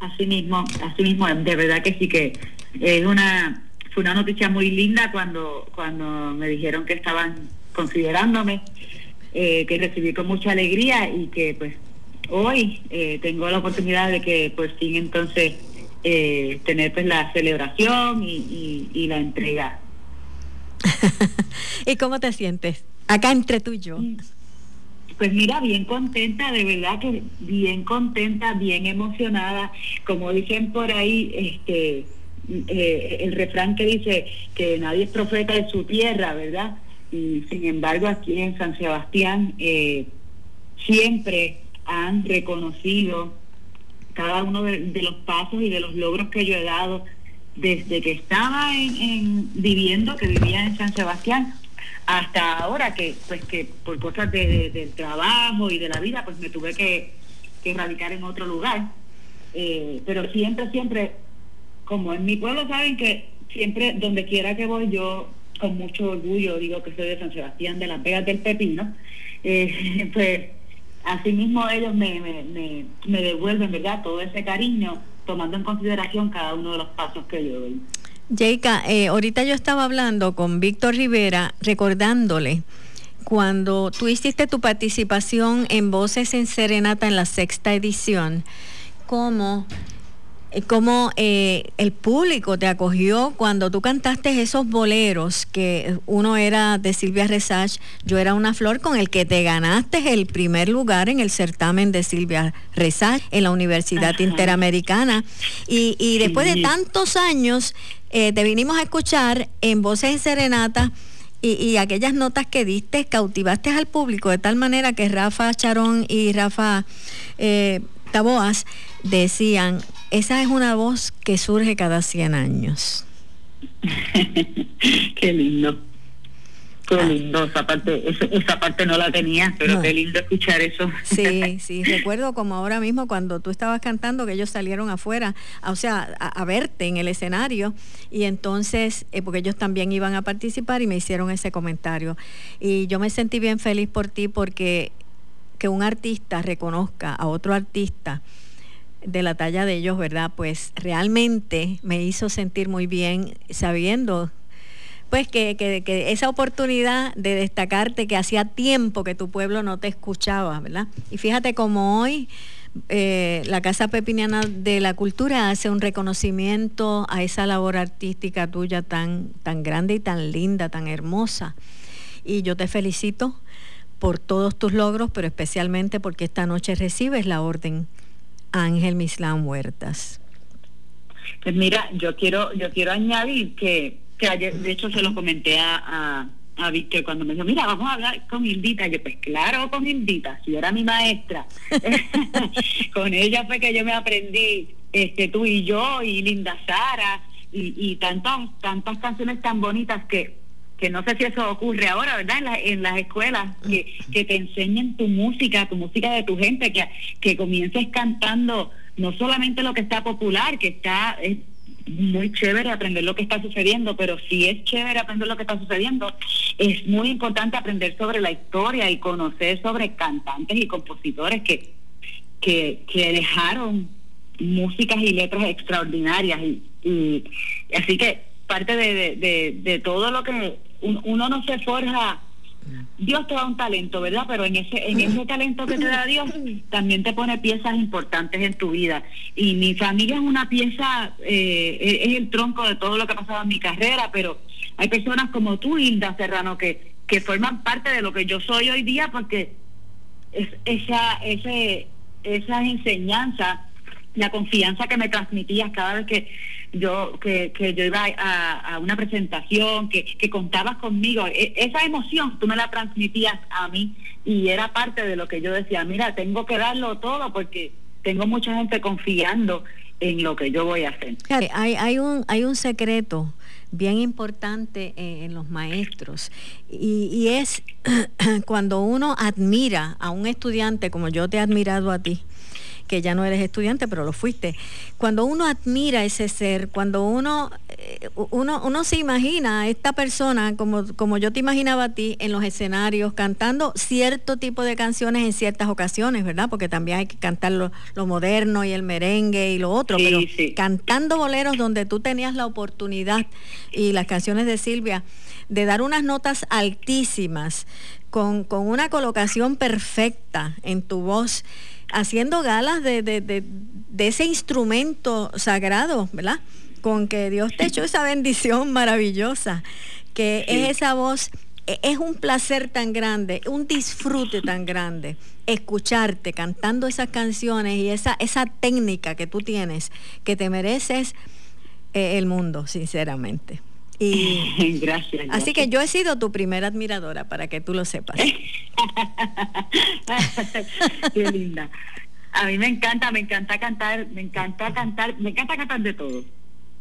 Así mismo, de verdad que sí, que es fue una noticia muy linda cuando me dijeron que estaban considerándome, que recibí con mucha alegría y que pues hoy tengo la oportunidad de que por fin entonces tener pues la celebración y la entrega. ¿Y cómo te sientes acá entre tú y yo? Pues mira, bien contenta, de verdad que bien contenta, bien emocionada, como dicen por ahí, el refrán que dice que nadie es profeta de su tierra, ¿verdad? Y sin embargo aquí en San Sebastián siempre han reconocido cada uno de los pasos y de los logros que yo he dado desde que estaba vivía en San Sebastián hasta ahora, que pues que por cosas del trabajo y de la vida pues me tuve que radicar en otro lugar, pero siempre, como en mi pueblo saben que siempre donde quiera que voy yo con mucho orgullo digo que soy de San Sebastián, de Las Vegas del Pepino, pues así mismo ellos me devuelven, ¿verdad?, todo ese cariño, tomando en consideración cada uno de los pasos que yo doy. Yeica, ahorita yo estaba hablando con Víctor Rivera, recordándole cuando tú hiciste tu participación en Voces en Serenata en la 6ª edición, cómo el público te acogió cuando tú cantaste esos boleros, que uno era de Silvia Rexach, Yo era una flor, con el que te ganaste el primer lugar en el certamen de Silvia Rexach en la Universidad Ajá. Interamericana, y después de tantos años te vinimos a escuchar en Voces en Serenata, y aquellas notas que diste cautivaste al público de tal manera que Rafa Charón y Rafa Taboas decían: esa es una voz que surge cada 100 años. Qué lindo. Qué lindo. Esa parte no la tenía, pero no. Qué lindo escuchar eso. Sí, recuerdo como ahora mismo cuando tú estabas cantando que ellos salieron afuera, o sea, a verte en el escenario, y entonces, porque ellos también iban a participar y me hicieron ese comentario. Y yo me sentí bien feliz por ti, porque que un artista reconozca a otro artista de la talla de ellos, ¿verdad? Pues realmente me hizo sentir muy bien, sabiendo pues que esa oportunidad de destacarte, que hacía tiempo que tu pueblo no te escuchaba, ¿verdad? Y fíjate como hoy la Casa Pepiniana de la Cultura hace un reconocimiento a esa labor artística tuya tan grande y tan linda, tan hermosa. Y yo te felicito por todos tus logros, pero especialmente porque esta noche recibes la Orden Ángel Mislán Huertas. Pues mira, yo quiero añadir que ayer, de hecho se lo comenté a Víctor cuando me dijo: mira, vamos a hablar con Hildita. Yo, pues claro, con Hildita, si era mi maestra. Con ella fue que yo me aprendí Tú y Yo, y Linda Sara, y tantas canciones tan bonitas que no sé si eso ocurre ahora, ¿verdad?, en las escuelas, que te enseñen tu música de tu gente, que comiences cantando no solamente lo que está popular, es muy chévere aprender lo que está sucediendo, pero si es chévere aprender lo que está sucediendo, es muy importante aprender sobre la historia y conocer sobre cantantes y compositores que dejaron músicas y letras extraordinarias, y así que parte de todo lo que uno no se forja. Dios te da un talento, ¿verdad?, pero en ese talento que te da Dios también te pone piezas importantes en tu vida, y mi familia es una pieza, es el tronco de todo lo que ha pasado en mi carrera, pero hay personas como tú, Hilda Serrano, que forman parte de lo que yo soy hoy día, porque esas enseñanzas, la confianza que me transmitías cada vez que yo iba a una presentación, que contabas conmigo, esa emoción tú me la transmitías a mí, y era parte de lo que yo decía: mira, tengo que darlo todo porque tengo mucha gente confiando en lo que yo voy a hacer. Hay un secreto bien importante en los maestros, y es cuando uno admira a un estudiante, como yo te he admirado a ti, que ya no eres estudiante, pero lo fuiste. Cuando uno admira ese ser, cuando uno uno se imagina a esta persona como yo te imaginaba a ti en los escenarios cantando cierto tipo de canciones en ciertas ocasiones, ¿verdad? Porque también hay que cantar lo moderno y el merengue y lo otro, sí, pero sí, cantando boleros donde tú tenías la oportunidad, y las canciones de Silvia, de dar unas notas altísimas con una colocación perfecta en tu voz, haciendo galas de ese instrumento sagrado, ¿verdad? Con que Dios te echó esa bendición maravillosa, que sí, es esa voz. Es un placer tan grande, un disfrute tan grande, escucharte cantando esas canciones y esa técnica que tú tienes, que te mereces el mundo, sinceramente. Y gracias, así que yo he sido tu primera admiradora, para que tú lo sepas. Qué linda. A mí me encanta cantar de todo.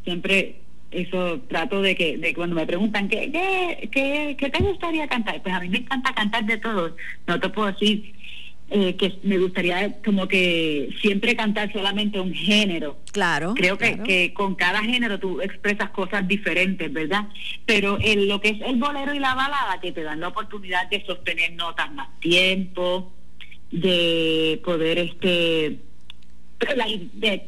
Siempre eso trato de que cuando me preguntan qué te gustaría cantar, pues a mí me encanta cantar de todo. No te puedo decir que me gustaría como que siempre cantar solamente un género. Claro. Creo que con cada género tú expresas cosas diferentes, ¿verdad? Pero en lo que es el bolero y la balada, que te dan la oportunidad de sostener notas más tiempo, de poder de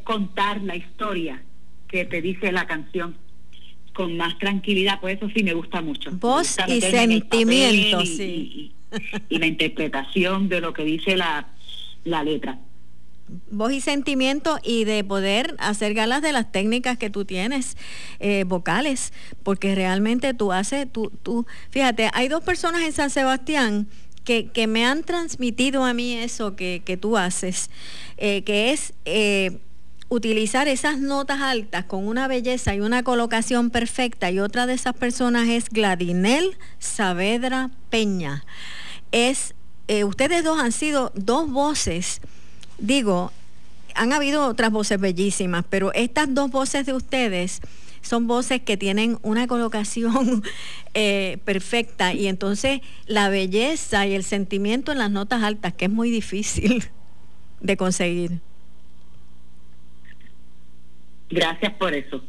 contar la historia que te dice la canción con más tranquilidad. Pues eso sí me gusta mucho. Voz y sentimientos, sí. Y la interpretación de lo que dice la letra. Voz y sentimiento, y de poder hacer galas de las técnicas que tú tienes, vocales, porque realmente tú fíjate, hay dos personas en San Sebastián que me han transmitido a mí eso que tú haces, que es utilizar esas notas altas con una belleza y una colocación perfecta, y otra de esas personas es Gladinel Saavedra Peña. Ustedes dos han sido dos voces, digo, han habido otras voces bellísimas, pero estas dos voces de ustedes son voces que tienen una colocación perfecta, y entonces la belleza y el sentimiento en las notas altas, que es muy difícil de conseguir. Gracias por eso.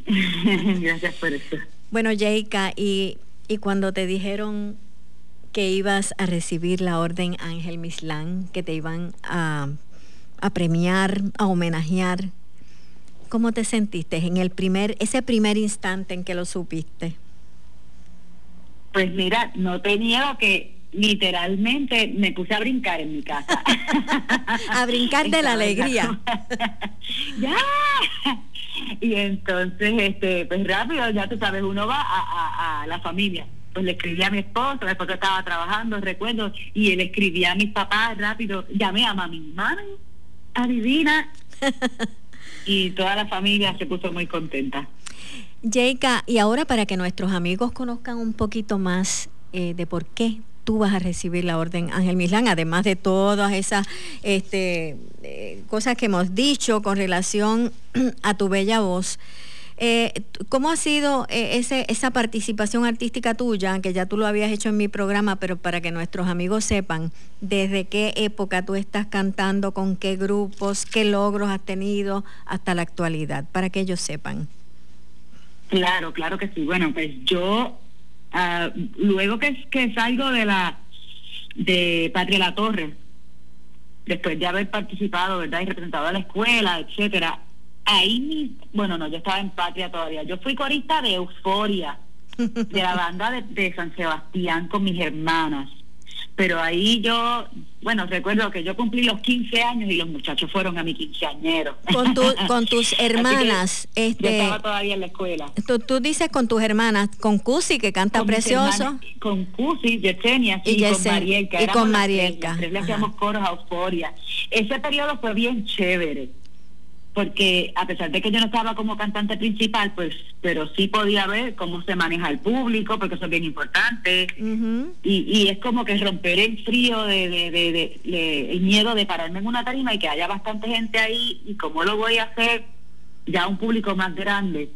Gracias por eso. Bueno, Yeica, y cuando te dijeron que ibas a recibir la Orden Ángel Mislán, que te iban a premiar, a homenajear, ¿cómo te sentiste en ese primer instante en que lo supiste? Pues mira, no te niego que literalmente me puse a brincar en mi casa. A brincar de la alegría. ¡Ya! Y entonces, pues rápido, ya tú sabes, uno va a la familia. Pues le escribí a mi esposo, después que estaba trabajando, recuerdo, y él escribía a mis papás rápido, llamé a mami, adivina. Y toda la familia se puso muy contenta. Yeica, y ahora para que nuestros amigos conozcan un poquito más de por qué tú vas a recibir la Orden Ángel Mislán, además de todas esas cosas que hemos dicho con relación a tu bella voz. ¿Cómo ha sido esa participación artística tuya, que ya tú lo habías hecho en mi programa, pero para que nuestros amigos sepan desde qué época tú estás cantando, con qué grupos, qué logros has tenido hasta la actualidad, para que ellos sepan? Claro que sí. Bueno, pues yo luego que salgo de Patria La Torre, después de haber participado, ¿verdad?, y representado a la escuela, etcétera, yo estaba en Patria todavía. Yo fui corista de Euforia, de la banda de San Sebastián, con mis hermanas. Pero ahí yo, recuerdo que yo cumplí los 15 años y los muchachos fueron a mi quinceañero. Con tus hermanas. Yo estaba todavía en la escuela. Tú dices con tus hermanas, con Cusi, que canta con precioso. Con Cusi, Yesenia, sí, y con Marielka. Nosotros le hacíamos coros a Euforia. Ese periodo fue bien chévere, porque a pesar de que yo no estaba como cantante principal, pues, pero sí podía ver cómo se maneja el público, porque eso es bien importante. Uh-huh. Y es como que romper el frío el miedo de pararme en una tarima y que haya bastante gente ahí, y cómo lo voy a hacer ya un público más grande.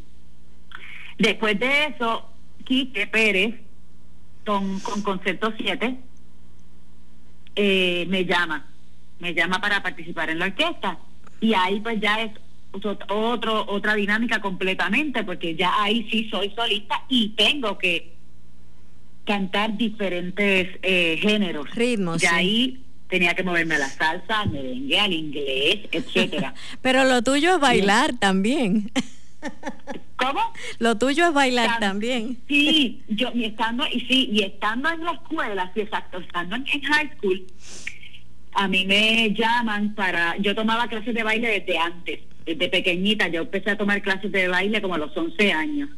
Después de eso, Quique Pérez, con Concepto 7, me llama para participar en la orquesta. Y ahí pues ya es otra dinámica completamente, porque ya ahí sí soy solista y tengo que cantar diferentes géneros, ritmos. Y ahí tenía que moverme a la salsa, al merengue, al inglés, etcétera. Pero lo tuyo es bailar también. ¿Cómo? Lo tuyo es bailar también. Sí, yo estando en la escuela, sí, exacto, estando en high school, a mí me llaman para... Yo tomaba clases de baile desde antes, desde pequeñita. Yo empecé a tomar clases de baile como a los 11 años.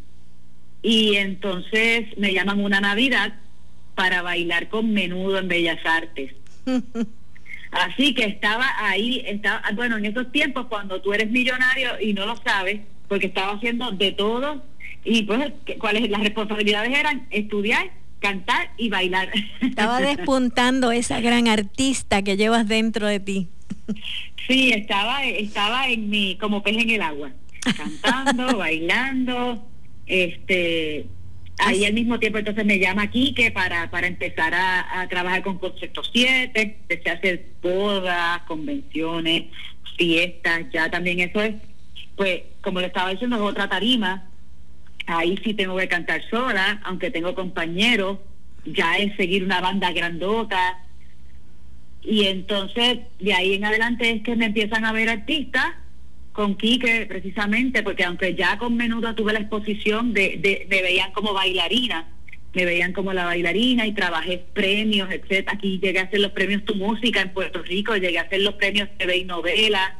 Y entonces me llaman una Navidad para bailar con Menudo en Bellas Artes. Así que estaba ahí, bueno, en esos tiempos cuando tú eres millonario y no lo sabes, porque estaba haciendo de todo, y pues cuáles las responsabilidades eran: estudiar, cantar y bailar. Estaba despuntando esa gran artista que llevas dentro de ti. Sí, estaba en mí como pez en el agua, cantando, bailando, ahí al mismo tiempo. Entonces me llama Quique para empezar a trabajar con Concepto 7, empecé a hacer bodas, convenciones, fiestas. Ya también eso es, pues como le estaba diciendo, es otra tarima. Ahí sí tengo que cantar sola, aunque tengo compañeros. Ya es seguir una banda grandota. Y entonces de ahí en adelante es que me empiezan a ver artistas, con Quique precisamente, porque aunque ya con Menudo tuve la exposición de me veían como bailarina, me veían como la bailarina, y trabajé premios, etcétera. Aquí llegué a hacer los premios Tu Música en Puerto Rico, llegué a hacer los premios TV y Novela.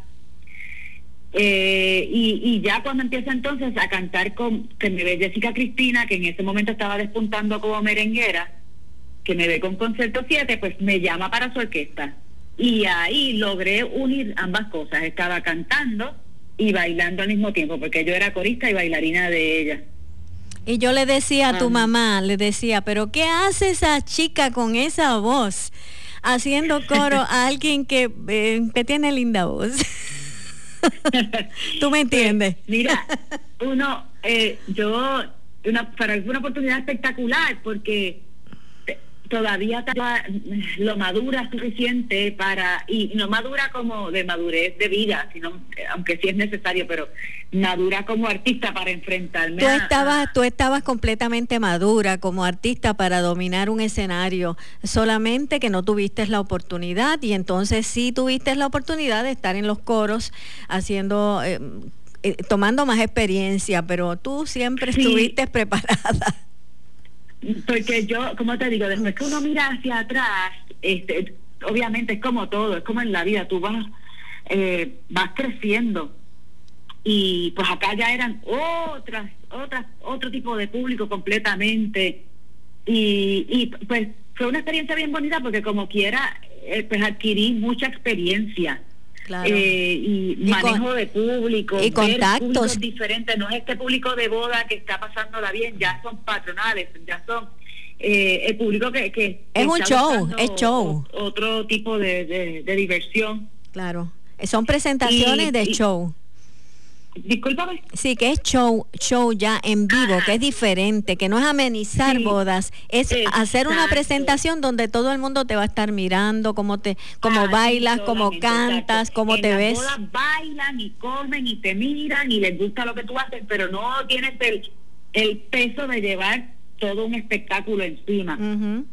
Y ya cuando empiezo entonces a cantar que me ve Jessica Cristina, que en ese momento estaba despuntando como merenguera, que me ve con Concerto 7, pues me llama para su orquesta. Y ahí logré unir ambas cosas, estaba cantando y bailando al mismo tiempo, porque yo era corista y bailarina de ella. Y yo le decía a tu mamá, le decía, pero ¿qué hace esa chica con esa voz? Haciendo coro a alguien que tiene linda voz. ¿Tú me entiendes? Pues, mira, fue una oportunidad espectacular, porque todavía estaba lo madura suficiente para, y no madura como de madurez de vida, sino, aunque sí es necesario, pero madura como artista para enfrentarme. Tú estabas completamente madura como artista para dominar un escenario, solamente que no tuviste la oportunidad, y entonces sí tuviste la oportunidad de estar en los coros haciendo... tomando más experiencia, pero tú siempre estuviste preparada. Porque yo, como te digo, después que uno mira hacia atrás, obviamente es como todo, es como en la vida, tú vas creciendo, y pues acá ya eran otro tipo de público completamente, y pues fue una experiencia bien bonita, porque como quiera, pues adquirí mucha experiencia. Claro. Y manejo de público y contactos diferentes. No es este público de boda que está pasándola bien, ya son patronales, ya son el público que es un show, es show, otro tipo de diversión. Claro, son presentaciones de show. Discúlpame. Sí, que es show ya en vivo, que es diferente, que no es amenizar bodas, es hacer una presentación donde todo el mundo te va a estar mirando, cómo bailas, cómo cantas, cómo te ves. Las bodas bailan y comen y te miran y les gusta lo que tú haces, pero no tienes el peso de llevar todo un espectáculo encima. Uh-huh.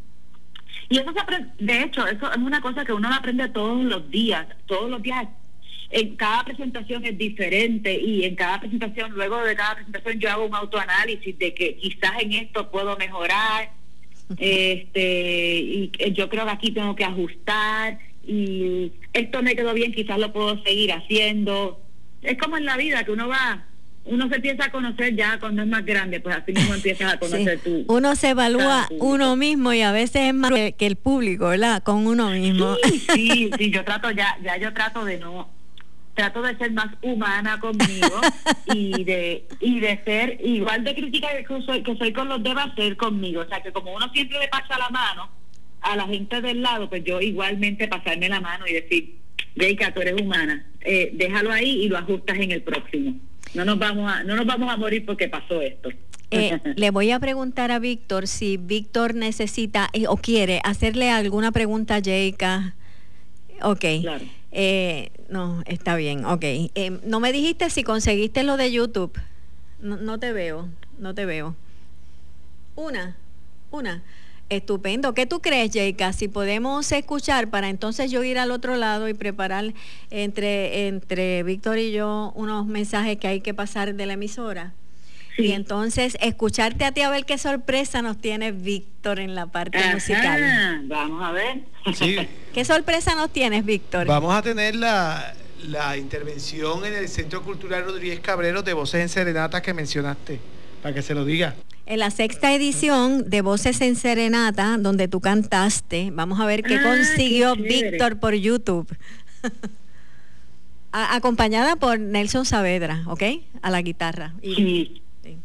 Y eso se aprende, de hecho, eso es una cosa que uno lo aprende todos los días. En cada presentación es diferente, y en cada presentación, luego de cada presentación yo hago un autoanálisis de que quizás en esto puedo mejorar, y yo creo que aquí tengo que ajustar, y esto me quedó bien, quizás lo puedo seguir haciendo. Es como en la vida, que uno se empieza a conocer ya cuando es más grande, pues así mismo empiezas a conocer tú. Uno se evalúa uno mismo, y a veces es más que el público, ¿verdad? Con uno mismo. Sí, yo trato ya yo trato de no... Trato de ser más humana conmigo y de ser igual de crítica que soy con los de ser conmigo. O sea, que como uno siempre le pasa la mano a la gente del lado, pues yo igualmente pasarme la mano y decir, Yeica, tú eres humana, déjalo ahí y lo ajustas en el próximo. No nos vamos a morir porque pasó esto. Le voy a preguntar a Víctor si Víctor necesita o quiere hacerle alguna pregunta a Yeica. Ok. Claro. No, está bien, ok. No me dijiste si conseguiste lo de YouTube. No te veo. Una. Estupendo. ¿Qué tú crees, Yeica? Si podemos escuchar para entonces yo ir al otro lado y preparar entre Víctor y yo unos mensajes que hay que pasar de la emisora. Sí. Y entonces escucharte a ti a ver qué sorpresa nos tiene Víctor en la parte musical. Vamos a ver. Sí. ¿Qué sorpresa nos tienes, Víctor? Vamos a tener la intervención en el Centro Cultural Rodríguez Cabrero de Voces en Serenata que mencionaste, para que se lo diga. En la 6ª edición de Voces en Serenata, donde tú cantaste, vamos a ver qué consiguió Víctor por YouTube. Acompañada por Nelson Saavedra, ¿ok? A la guitarra. Sí. Sí.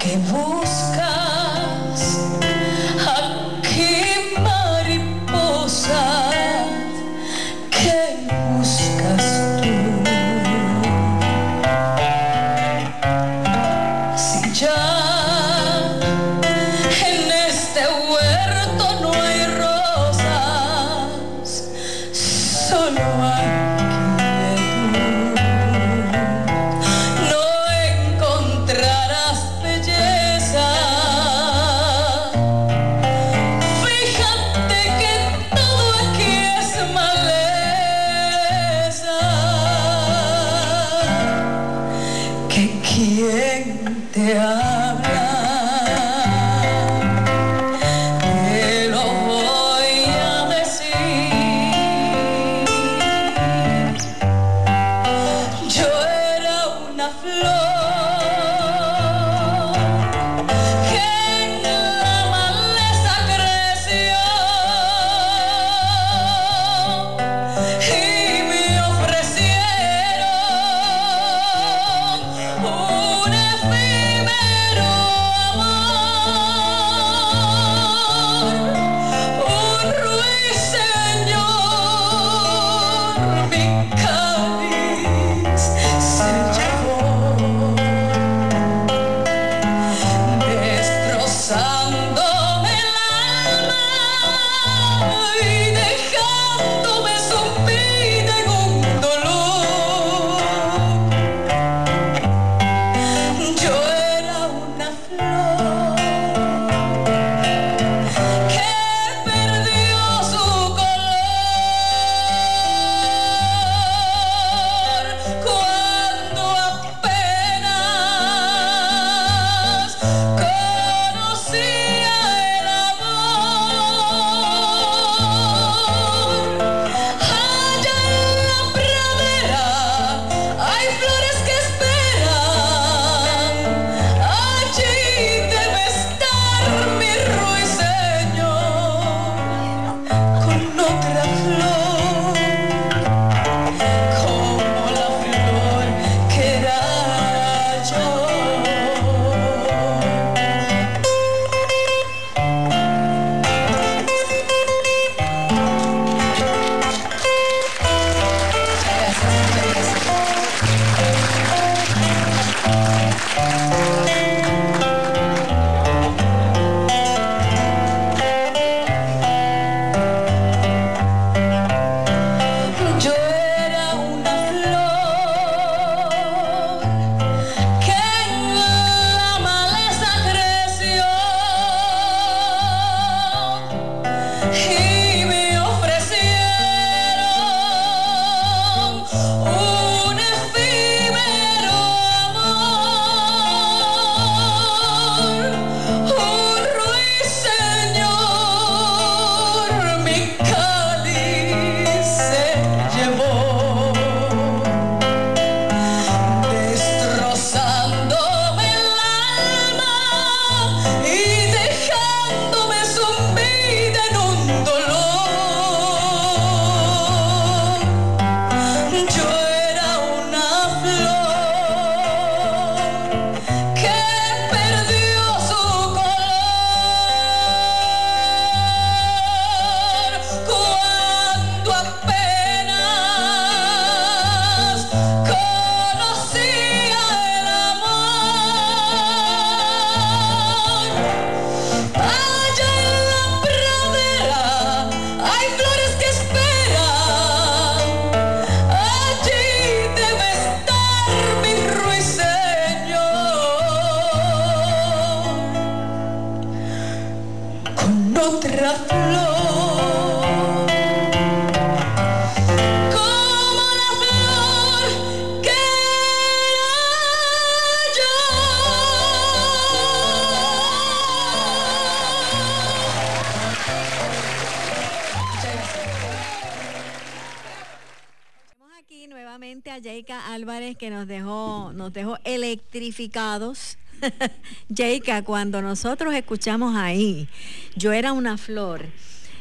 ¿Qué buscas? Just otra flor, como la flor que era yo. Vamos aquí nuevamente a Yeica Álvarez, que nos dejó electrificados. Yeica, cuando nosotros escuchamos ahí Yo era una flor,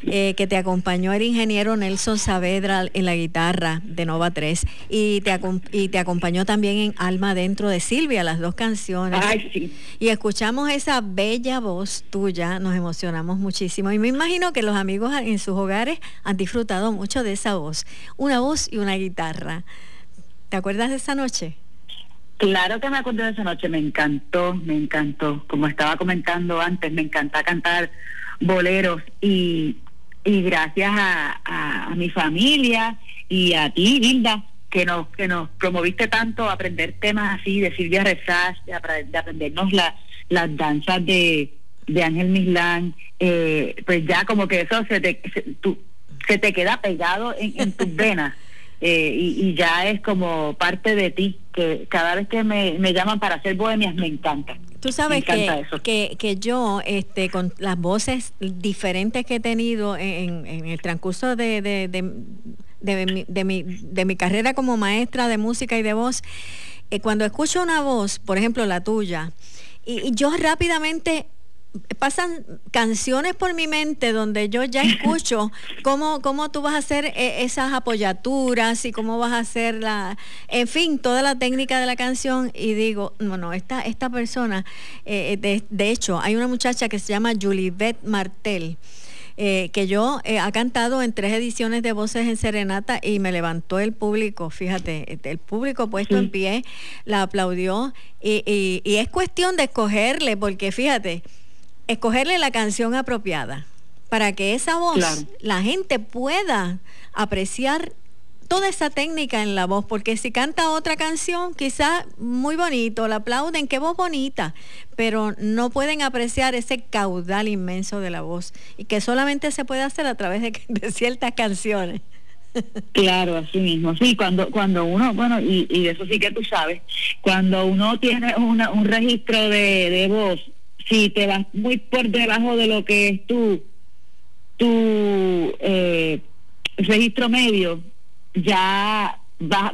que te acompañó el ingeniero Nelson Saavedra en la guitarra de Nova 3 y te acompañó también en Alma Dentro de Silvia, las dos canciones. Ay, sí. Y escuchamos esa bella voz tuya, nos emocionamos muchísimo y me imagino que los amigos en sus hogares han disfrutado mucho de esa voz, una voz y una guitarra. ¿Te acuerdas de esa noche? Claro que me acuerdo de esa noche, me encantó. Como estaba comentando antes, me encanta cantar boleros y gracias a mi familia y a ti, Hilda, que nos promoviste tanto a aprender temas así de Silvia Rexach, de aprendernos las danzas de Ángel Mislán. Pues ya como que eso se te queda pegado en tus venas. Y ya es como parte de ti, que cada vez que me llaman para hacer bohemias me encanta. Tú sabes que yo, con las voces diferentes que he tenido en el transcurso de mi carrera como maestra de música y de voz, cuando escucho una voz, por ejemplo la tuya, y yo rápidamente pasan canciones por mi mente donde yo ya escucho cómo tú vas a hacer esas apoyaturas y cómo vas a hacer en fin, toda la técnica de la canción, y digo, no, esta persona, de hecho, hay una muchacha que se llama Julivette Martel, que yo ha cantado en 3 ediciones de Voces en Serenata y me levantó el público, fíjate, el público puesto en pie, la aplaudió, y es cuestión de escogerle, porque fíjate, escogerle la canción apropiada para que esa voz, claro, la gente pueda apreciar toda esa técnica en la voz, porque si canta otra canción, quizás muy bonito, la aplauden, qué voz bonita, pero no pueden apreciar ese caudal inmenso de la voz, y que solamente se puede hacer a través de ciertas canciones. Claro, así mismo. Sí, cuando uno, bueno, y eso sí que tú sabes, cuando uno tiene un registro de voz, si te vas muy por debajo de lo que es tu registro medio, ya vas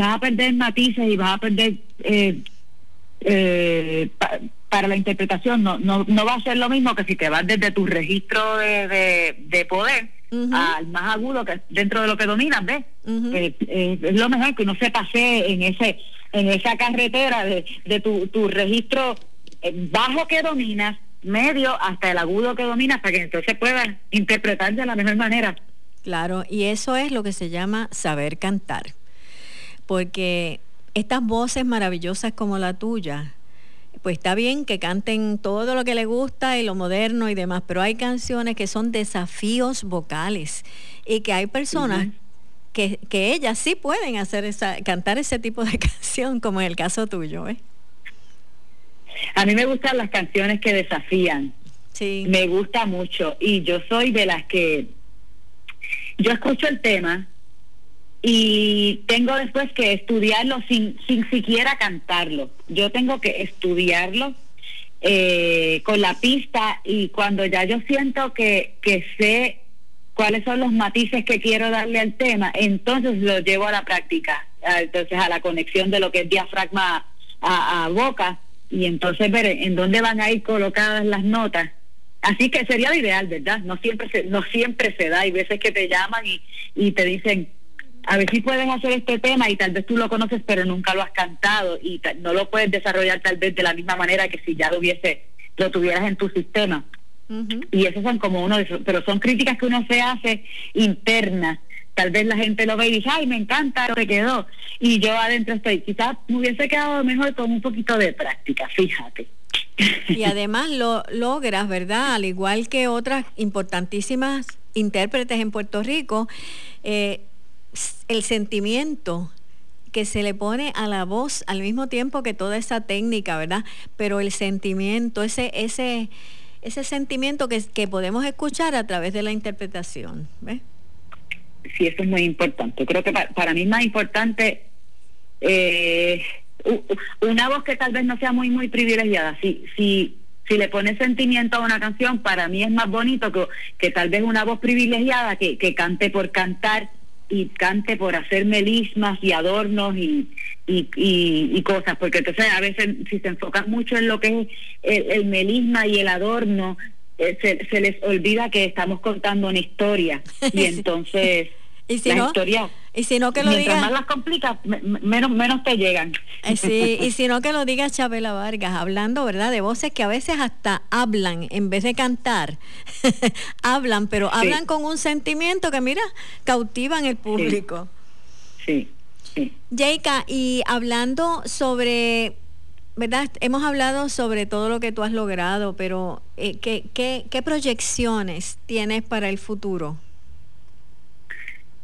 a perder matices y vas a perder para la interpretación. No va a ser lo mismo que si te vas desde tu registro de poder al más agudo, que dentro de lo que dominas, ¿ves? Es lo mejor que uno se pasee en esa carretera de tu registro bajo que dominas, medio hasta el agudo que dominas, para que entonces puedas interpretar de la mejor manera. Claro, y eso es lo que se llama saber cantar, porque estas voces maravillosas como la tuya, pues está bien que canten todo lo que le gusta y lo moderno y demás, pero hay canciones que son desafíos vocales y que hay personas que ellas sí pueden hacer cantar ese tipo de canción, como en el caso tuyo, ¿eh? A mí me gustan las canciones que desafían. Sí. Me gusta mucho. Y yo soy de las que yo escucho el tema y tengo después que estudiarlo sin siquiera cantarlo. Yo tengo que estudiarlo con la pista, y cuando ya yo siento que sé cuáles son los matices que quiero darle al tema, entonces lo llevo a la práctica, entonces a la conexión de lo que es diafragma a boca, y entonces ver en dónde van a ir colocadas las notas. Así que sería lo ideal, ¿verdad? No siempre se da, hay veces que te llaman y te dicen, a ver si puedes hacer este tema, y tal vez tú lo conoces pero nunca lo has cantado y no lo puedes desarrollar tal vez de la misma manera que si ya lo tuvieras en tu sistema. Y esos son como uno de esos, pero son críticas que uno se hace internas. Tal vez la gente lo ve y dice, ay, me encanta, se quedó. Y yo adentro estoy, quizás me hubiese quedado mejor con un poquito de práctica, fíjate. Y además lo logras, ¿verdad? Al igual que otras importantísimas intérpretes en Puerto Rico, el sentimiento que se le pone a la voz al mismo tiempo que toda esa técnica, ¿verdad? Pero el sentimiento, ese ese sentimiento que podemos escuchar a través de la interpretación, ¿ves? Sí, eso es muy importante. Creo que para mí es más importante una voz que tal vez no sea muy privilegiada. Si le pones sentimiento a una canción, para mí es más bonito que tal vez una voz privilegiada que cante por cantar y cante por hacer melismas y adornos y cosas, porque entonces a veces si se enfocan mucho en lo que es el melisma y el adorno, se les olvida que estamos contando una historia, y entonces ¿y si la no? historia, y si no, que lo mientras diga, más las complicas, menos te llegan. Sí, y si no, que lo diga Chabela Vargas, hablando, ¿verdad?, de voces que a veces hasta hablan en vez de cantar. Hablan, pero hablan con un sentimiento que, mira, cautivan el público. Sí, sí, sí. Yeica, y hablando sobre, ¿verdad?, hemos hablado sobre todo lo que tú has logrado, pero ¿qué proyecciones tienes para el futuro?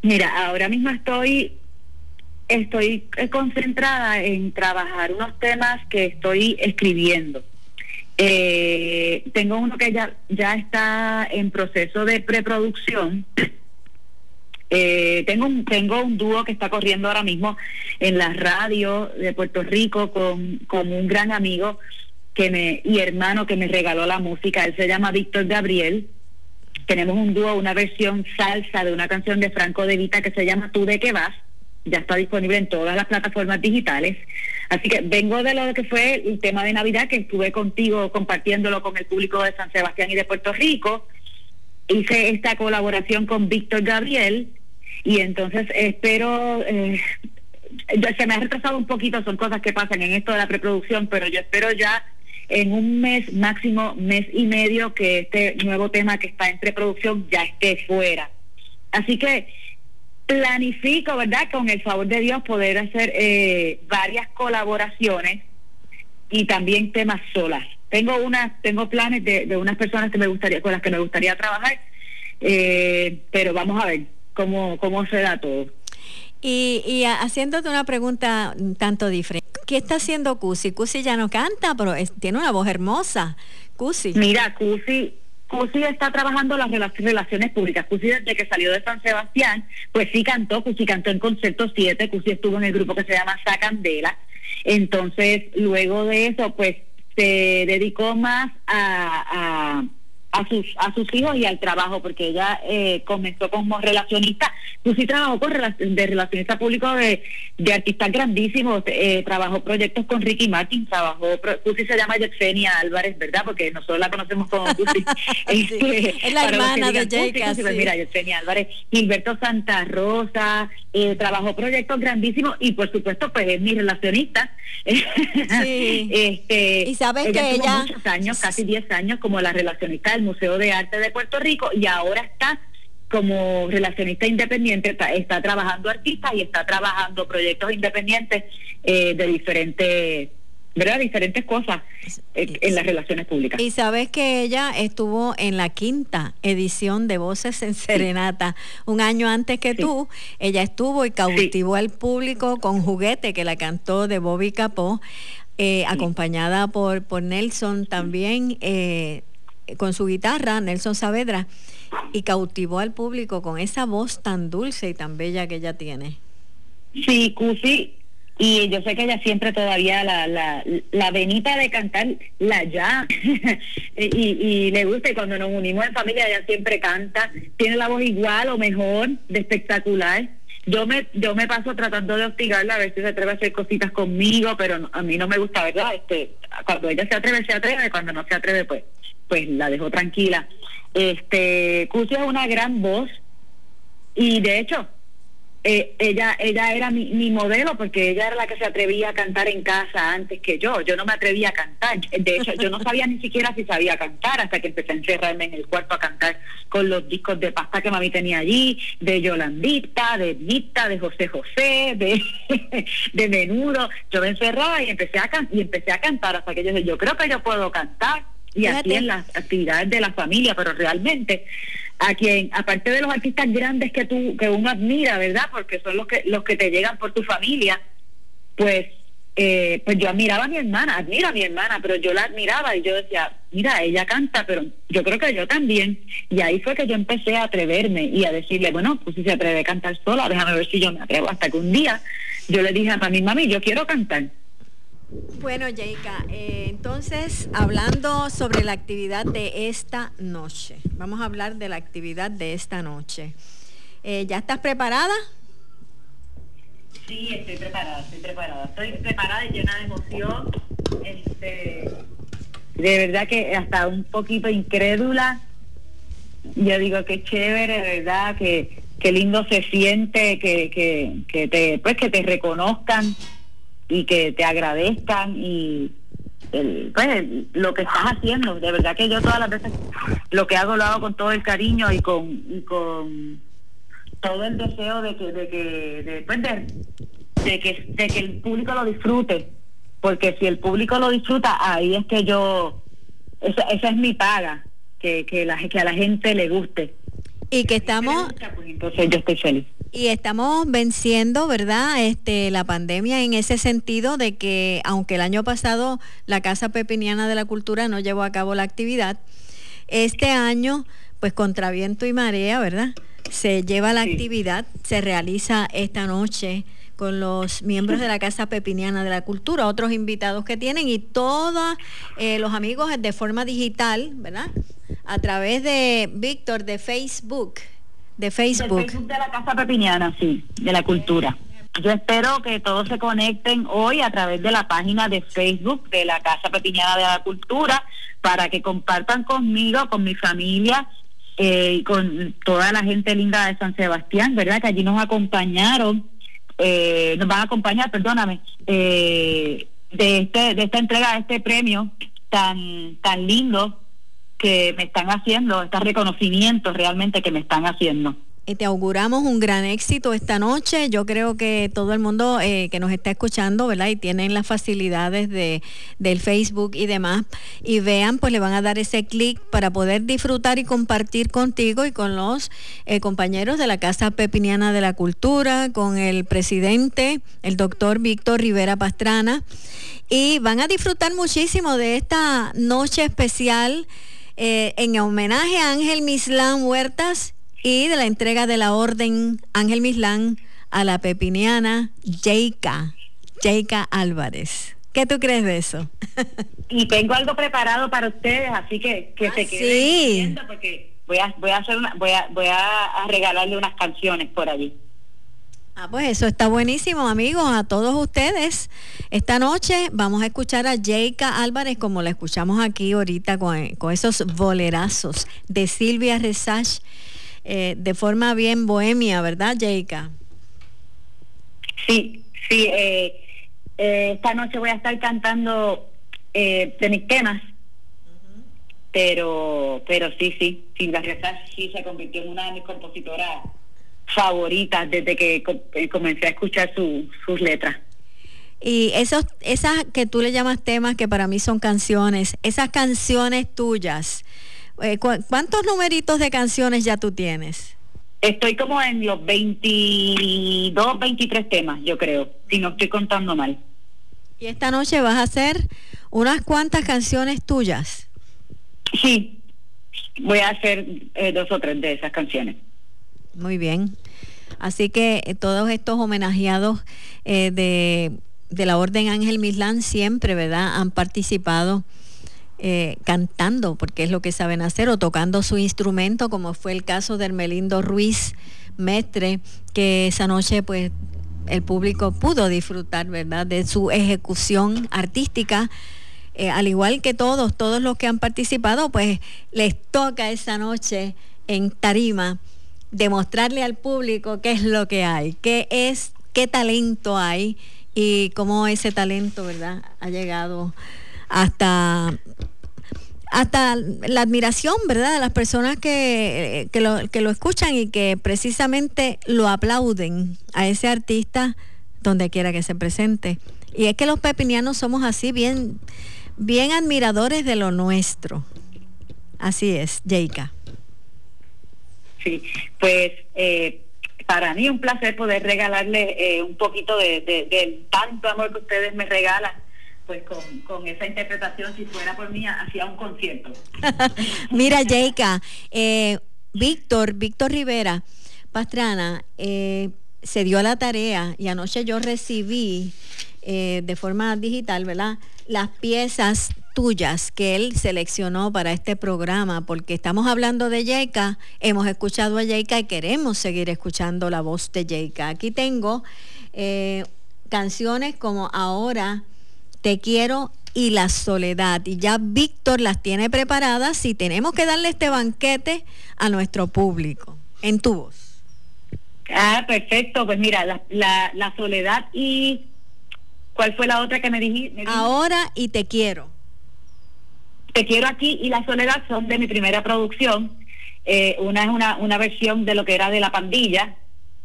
Mira, ahora mismo estoy concentrada en trabajar unos temas que estoy escribiendo. Tengo uno que ya está en proceso de preproducción. Tengo un dúo que está corriendo ahora mismo en la radio de Puerto Rico con un gran amigo y hermano que me regaló la música. Él se llama Víctor Gabriel. Tenemos un dúo, una versión salsa de una canción de Franco De Vita que se llama Tú de qué vas. Ya está disponible en todas las plataformas digitales. Así que vengo de lo que fue el tema de Navidad, que estuve contigo compartiéndolo con el público de San Sebastián y de Puerto Rico. Hice esta colaboración con Víctor Gabriel y entonces espero... se me ha retrasado un poquito, son cosas que pasan en esto de la preproducción, pero yo espero ya... en un mes, máximo mes y medio, que este nuevo tema que está en preproducción ya esté fuera. Así que planifico, ¿verdad?, con el favor de Dios, poder hacer varias colaboraciones y también temas solas. Tengo planes de unas personas con las que me gustaría trabajar, pero vamos a ver cómo se da todo. Y haciéndote una pregunta un tanto diferente, ¿qué está haciendo Cusi? Cusi ya no canta, pero tiene una voz hermosa. Cusi. Mira, Cusi está trabajando las relaciones públicas. Cusi, desde que salió de San Sebastián, pues sí cantó. Cusi cantó en Concierto 7, Cusi estuvo en el grupo que se llama Sa Candela. Entonces, luego de eso, pues se dedicó más a sus hijos y al trabajo, porque ella comenzó como relacionista. Cusi trabajó de relacionista público de artistas grandísimos, trabajó proyectos con Ricky Martin, Cusi se llama Yexenia Álvarez, ¿verdad?, porque nosotros la conocemos como Cusi. Es la hermana de Yeica. Cusi, pues, mira, Yexenia Álvarez, Gilberto Santa Rosa, trabajó proyectos grandísimos y por supuesto pues es mi relacionista. Sí. Y sabes ella que ella... muchos años, casi 10 años como la relacionista del Museo de Arte de Puerto Rico, y ahora está como relacionista independiente, está trabajando artistas y está trabajando proyectos independientes de diferentes, ¿verdad?, diferentes cosas en las relaciones públicas. Y sabes que ella estuvo en la 5ª edición de Voces en Serenata, un año antes que tú. Ella estuvo y cautivó al público con Juguete, que la cantó de Bobby Capó, acompañada por Nelson también, con su guitarra, Nelson Saavedra, y cautivó al público con esa voz tan dulce y tan bella que ella tiene. Sí, Cusi, y yo sé que ella siempre todavía la venita de cantar la llama y le gusta, y cuando nos unimos en familia ella siempre canta, tiene la voz igual o mejor, de espectacular. Yo me paso tratando de hostigarla a ver si se atreve a hacer cositas conmigo, pero a mí no me gusta, ¿verdad? Cuando ella se atreve, cuando no se atreve pues la dejo tranquila. Cusi es una gran voz, y de hecho ella era mi modelo, porque ella era la que se atrevía a cantar en casa antes que yo no me atrevía a cantar. De hecho, yo no sabía ni siquiera si sabía cantar, hasta que empecé a encerrarme en el cuarto a cantar con los discos de pasta que mami tenía allí, de Yolandita, de Vita, de José José, de Menudo. Yo me encerraba y empecé a cantar, hasta que yo dije, yo creo que yo puedo cantar. Y así en las actividades de la familia, pero realmente aparte de los artistas grandes que uno admira, ¿verdad?, porque son los que te llegan por tu familia, pues yo admiraba a mi hermana, pero yo la admiraba y yo decía, mira, ella canta, pero yo creo que yo también. Y ahí fue que yo empecé a atreverme y a decirle, bueno, pues si se atreve a cantar sola, déjame ver si yo me atrevo. Hasta que un día yo le dije a mi mami, yo quiero cantar. Bueno, Yeica, entonces, hablando sobre la actividad de esta noche, vamos a hablar de la actividad de esta noche. ¿Ya estás preparada? Sí, estoy preparada y llena de emoción, de verdad que hasta un poquito incrédula. Yo digo, qué chévere, de verdad, que lindo se siente que te reconozcan y que te agradezcan y lo que estás haciendo. De verdad que yo todas las veces lo que hago lo hago con todo el cariño y con todo el deseo de que el público lo disfrute, porque si el público lo disfruta, ahí es que yo, esa es mi paga, que a la gente le guste. Y que estamos, pues entonces yo estoy feliz. Y estamos venciendo, ¿verdad?, la pandemia, en ese sentido de que, aunque el año pasado la Casa Pepiniana de la Cultura no llevó a cabo la actividad, este año, pues contra viento y marea, ¿verdad?, se lleva la actividad, se realiza esta noche con los miembros de la Casa Pepiniana de la Cultura, otros invitados que tienen y todos los amigos de forma digital, ¿verdad?, a través de Víctor, de Facebook de la Casa Pepiniana, sí, de la Cultura. Yo espero que todos se conecten hoy a través de la página de Facebook de la Casa Pepiniana de la Cultura para que compartan conmigo, con mi familia, con toda la gente linda de San Sebastián, ¿verdad?, que allí nos acompañaron, nos van a acompañar, perdóname, de esta entrega, de este premio tan lindo que me están haciendo, estos reconocimientos realmente que me están haciendo. Y te auguramos un gran éxito esta noche. Yo creo que todo el mundo que nos está escuchando, ¿verdad?, y tienen las facilidades del Facebook y demás, y vean, pues le van a dar ese clic para poder disfrutar y compartir contigo y con los compañeros de la Casa Pepiniana de la Cultura, con el presidente, el doctor Víctor Rivera Pastrana, y van a disfrutar muchísimo de esta noche especial en homenaje a Ángel Mislán Huertas y de la entrega de la Orden Ángel Mislán a la pepiniana Yeica Álvarez. ¿Qué tú crees de eso? Y tengo algo preparado para ustedes, así que se queden viendo, porque voy a regalarle unas canciones por allí. Ah, pues eso está buenísimo, amigos, a todos ustedes. Esta noche vamos a escuchar a Yeica Álvarez como la escuchamos aquí ahorita con esos bolerazos de Silvia Rexach. De forma bien bohemia, ¿verdad, Yeica? Sí, esta noche voy a estar cantando de mis temas, pero sí, Silvia Rexach sí se convirtió en una de mis compositoras favoritas desde que comencé a escuchar sus letras. Y esas que tú le llamas temas, que para mí son canciones, esas canciones tuyas, ¿cuántos numeritos de canciones ya tú tienes? Estoy como en los 22, 23 temas, yo creo, si no estoy contando mal. Y esta noche vas a hacer unas cuantas canciones tuyas. Sí, voy a hacer 2 o 3 de esas canciones. Muy bien. Así que todos estos homenajeados de la Orden Ángel Mislán siempre, ¿verdad?, han participado cantando, porque es lo que saben hacer, o tocando su instrumento, como fue el caso de Hermelindo Ruiz Mestre, que esa noche pues el público pudo disfrutar, ¿verdad?, de su ejecución artística. Al igual que todos los que han participado, pues les toca esa noche en tarima demostrarle al público qué es lo que hay, qué talento hay y cómo ese talento, ¿verdad?, ha llegado hasta la admiración, ¿verdad?, de las personas que lo escuchan y que precisamente lo aplauden a ese artista donde quiera que se presente. Y es que los pepinianos somos así, bien, bien admiradores de lo nuestro. Así es, Yeica. Sí, pues para mí un placer poder regalarle un poquito del tanto amor que ustedes me regalan pues con esa interpretación, si fuera por mí, hacía un concierto. Mira, Yeica, Víctor Rivera Pastrana se dio a la tarea, y anoche yo recibí de forma digital, ¿verdad?, las piezas tuyas que él seleccionó para este programa, porque estamos hablando de Yeica, hemos escuchado a Yeica y queremos seguir escuchando la voz de Yeica. Aquí tengo canciones como Ahora, Te Quiero y La Soledad, y ya Víctor las tiene preparadas y tenemos que darle este banquete a nuestro público, en tu voz. Ah, perfecto, pues mira, la Soledad y... ¿Cuál fue la otra que me dijiste? Ahora y Te Quiero. Te Quiero Aquí y La Soledad son de mi primera producción. Una es una versión de lo que era de La Pandilla.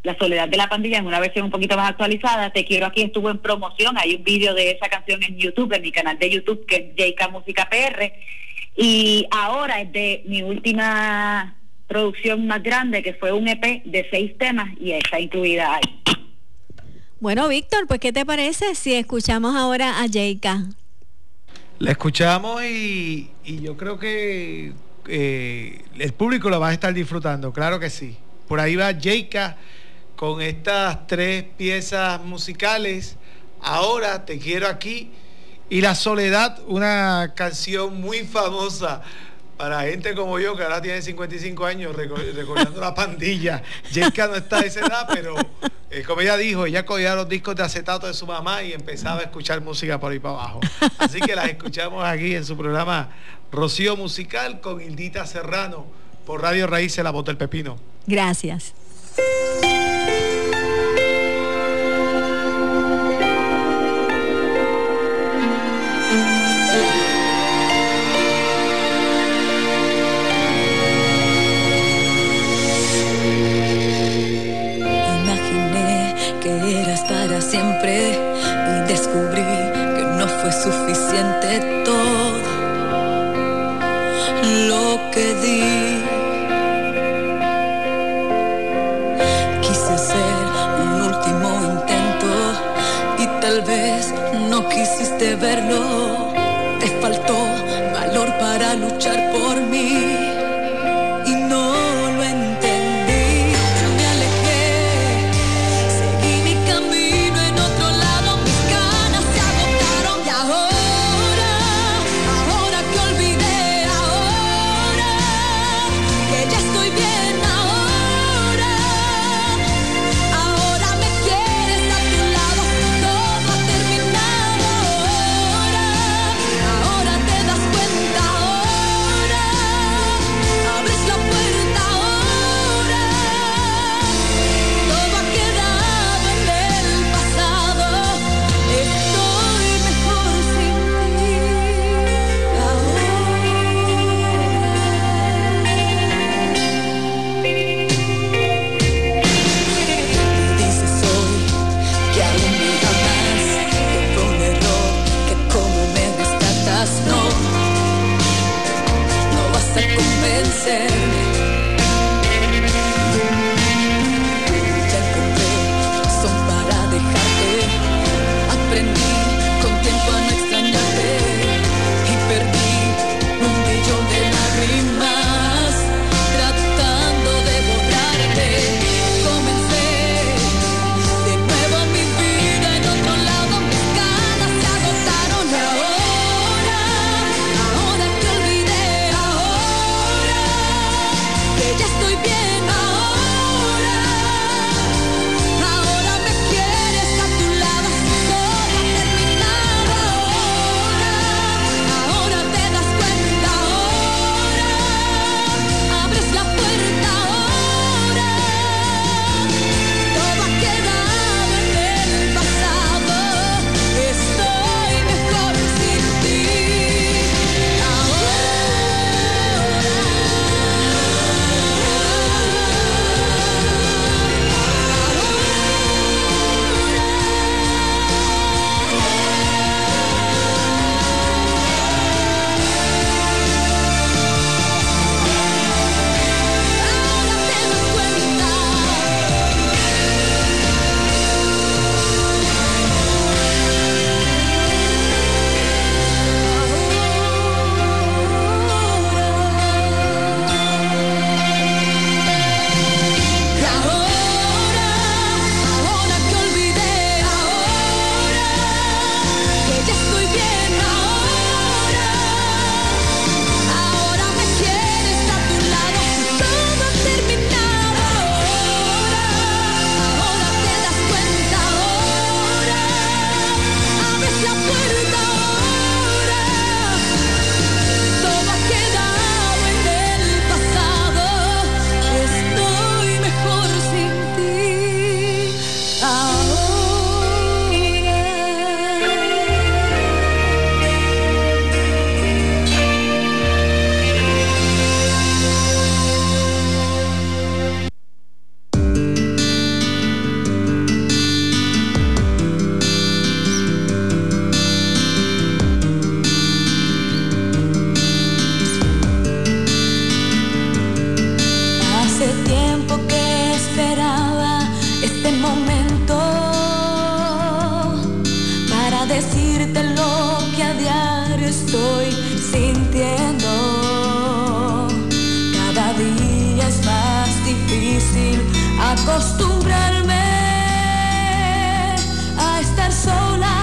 La Soledad de La Pandilla es una versión un poquito más actualizada. Te Quiero Aquí estuvo en promoción. Hay un vídeo de esa canción en YouTube, en mi canal de YouTube, que es Yeica Música PR. Y Ahora es de mi última producción más grande, que fue un EP de 6 temas, y está incluida ahí. Bueno, Víctor, pues ¿qué te parece si escuchamos ahora a Yeica? La escuchamos y yo creo que el público la va a estar disfrutando, claro que sí. Por ahí va Yeica con estas 3 piezas musicales, Ahora, Te Quiero Aquí y La Soledad, una canción muy famosa para gente como yo, que ahora tiene 55 años, recordando La Pandilla. Yeica no está a esa edad, pero como ella dijo, ella cogía los discos de acetato de su mamá y empezaba a escuchar música por ahí para abajo. Así que las escuchamos aquí en su programa Rocío Musical con Hildita Serrano por Radio Raíces, La Voz del Pepino. Gracias. Siempre, y descubrí que no fue suficiente todo lo que di. Quise hacer un último intento y tal vez no quisiste verlo. Te faltó valor para luchar por mí. acostumbrarme a estar sola,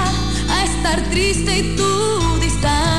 a estar triste y tú distante.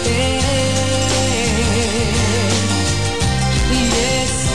Desperté y es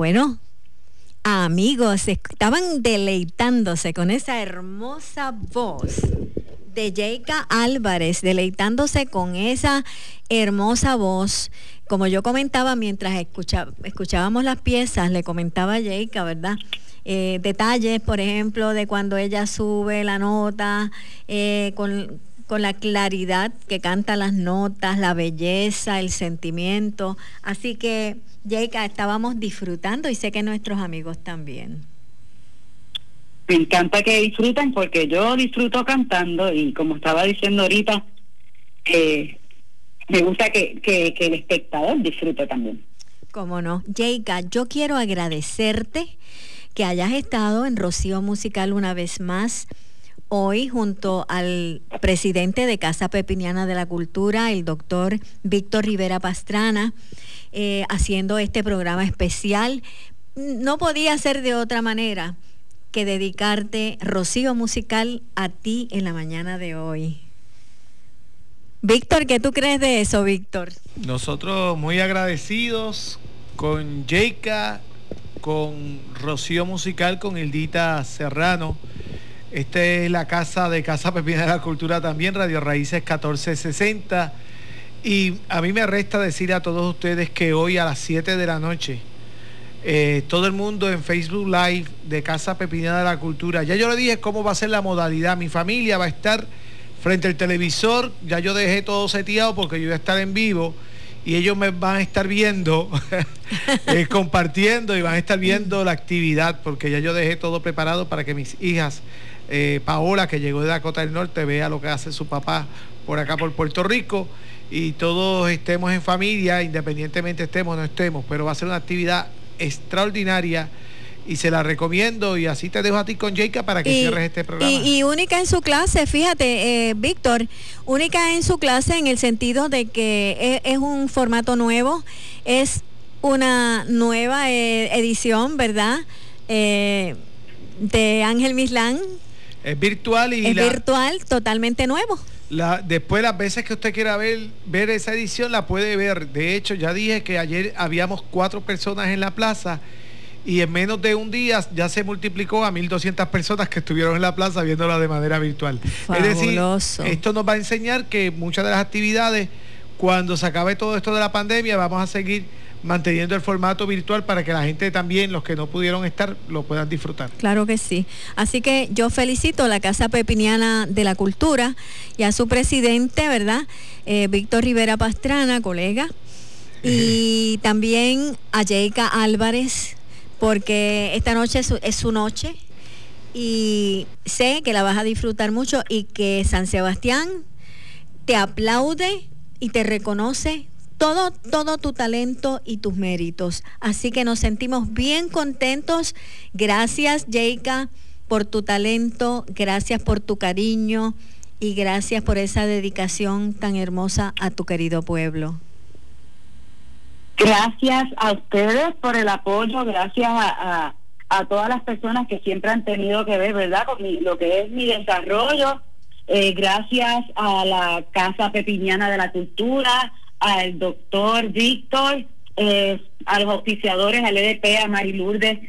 Bueno, amigos, estaban deleitándose con esa hermosa voz de Yeica Álvarez, deleitándose con esa hermosa voz. Como yo comentaba mientras escuchábamos las piezas, le comentaba a Yeica, ¿verdad? Detalles, por ejemplo, de cuando ella sube la nota, con la claridad que canta las notas, la belleza, el sentimiento. Así que, Yeica, estábamos disfrutando y sé que nuestros amigos también. Me encanta que disfrutan porque yo disfruto cantando y como estaba diciendo ahorita, me gusta que el espectador disfrute también. Cómo no. Yeica, yo quiero agradecerte que hayas estado en Rocío Musical una vez más, hoy junto al presidente de Casa Pepiniana de la Cultura, el doctor Víctor Rivera Pastrana, haciendo este programa especial. No podía ser de otra manera que dedicarte Rocío Musical a ti en la mañana de hoy. Víctor, ¿qué tú crees de eso, Víctor? Nosotros muy agradecidos con Yeica, con Rocío Musical, con Hildita Serrano. Esta es la casa de Casa Pepiniana de la Cultura también, Radio Raíces 1460. Y a mí me resta decir a todos ustedes que hoy a las 7 de la noche, todo el mundo en Facebook Live de Casa Pepiniana de la Cultura. Ya yo le dije cómo va a ser la modalidad. Mi familia va a estar frente al televisor. Ya yo dejé todo seteado porque yo voy a estar en vivo. Y ellos me van a estar viendo, compartiendo y van a estar viendo la actividad, porque ya yo dejé todo preparado para que mis hijas, Paola, que llegó de Dakota del Norte, vea lo que hace su papá por acá por Puerto Rico, y todos estemos en familia, independientemente estemos o no estemos, pero va a ser una actividad extraordinaria y se la recomiendo, y así te dejo a ti con Yeica para que cierres este programa. Y única en su clase, fíjate, Víctor, única en su clase en el sentido de que es un formato nuevo, es una nueva edición, ¿verdad? De Ángel Mislán. Es virtual y... virtual, totalmente nuevo. Después las veces que usted quiera ver esa edición, la puede ver. De hecho, ya dije que ayer habíamos 4 personas en la plaza, y en menos de un día ya se multiplicó a 1.200 personas que estuvieron en la plaza viéndola de manera virtual. Fabuloso. Es decir, esto nos va a enseñar que muchas de las actividades, cuando se acabe todo esto de la pandemia, vamos a seguir manteniendo el formato virtual para que la gente también, los que no pudieron estar, lo puedan disfrutar. Claro que sí. Así que yo felicito a la Casa Pepiniana de la Cultura y a su presidente, ¿verdad? Víctor Rivera Pastrana, colega, y también a Yeica Álvarez, porque esta noche es su noche y sé que la vas a disfrutar mucho y que San Sebastián te aplaude y te reconoce todo tu talento y tus méritos. Así que nos sentimos bien contentos. Gracias, Yeica, por tu talento, gracias por tu cariño y gracias por esa dedicación tan hermosa a tu querido pueblo. Gracias a ustedes por el apoyo, gracias a todas las personas que siempre han tenido que ver, ¿verdad?, con lo que es mi desarrollo. Gracias a la Casa Pepiniana de la Cultura, al doctor Víctor, a los auspiciadores, al EDP, a Marilourdes,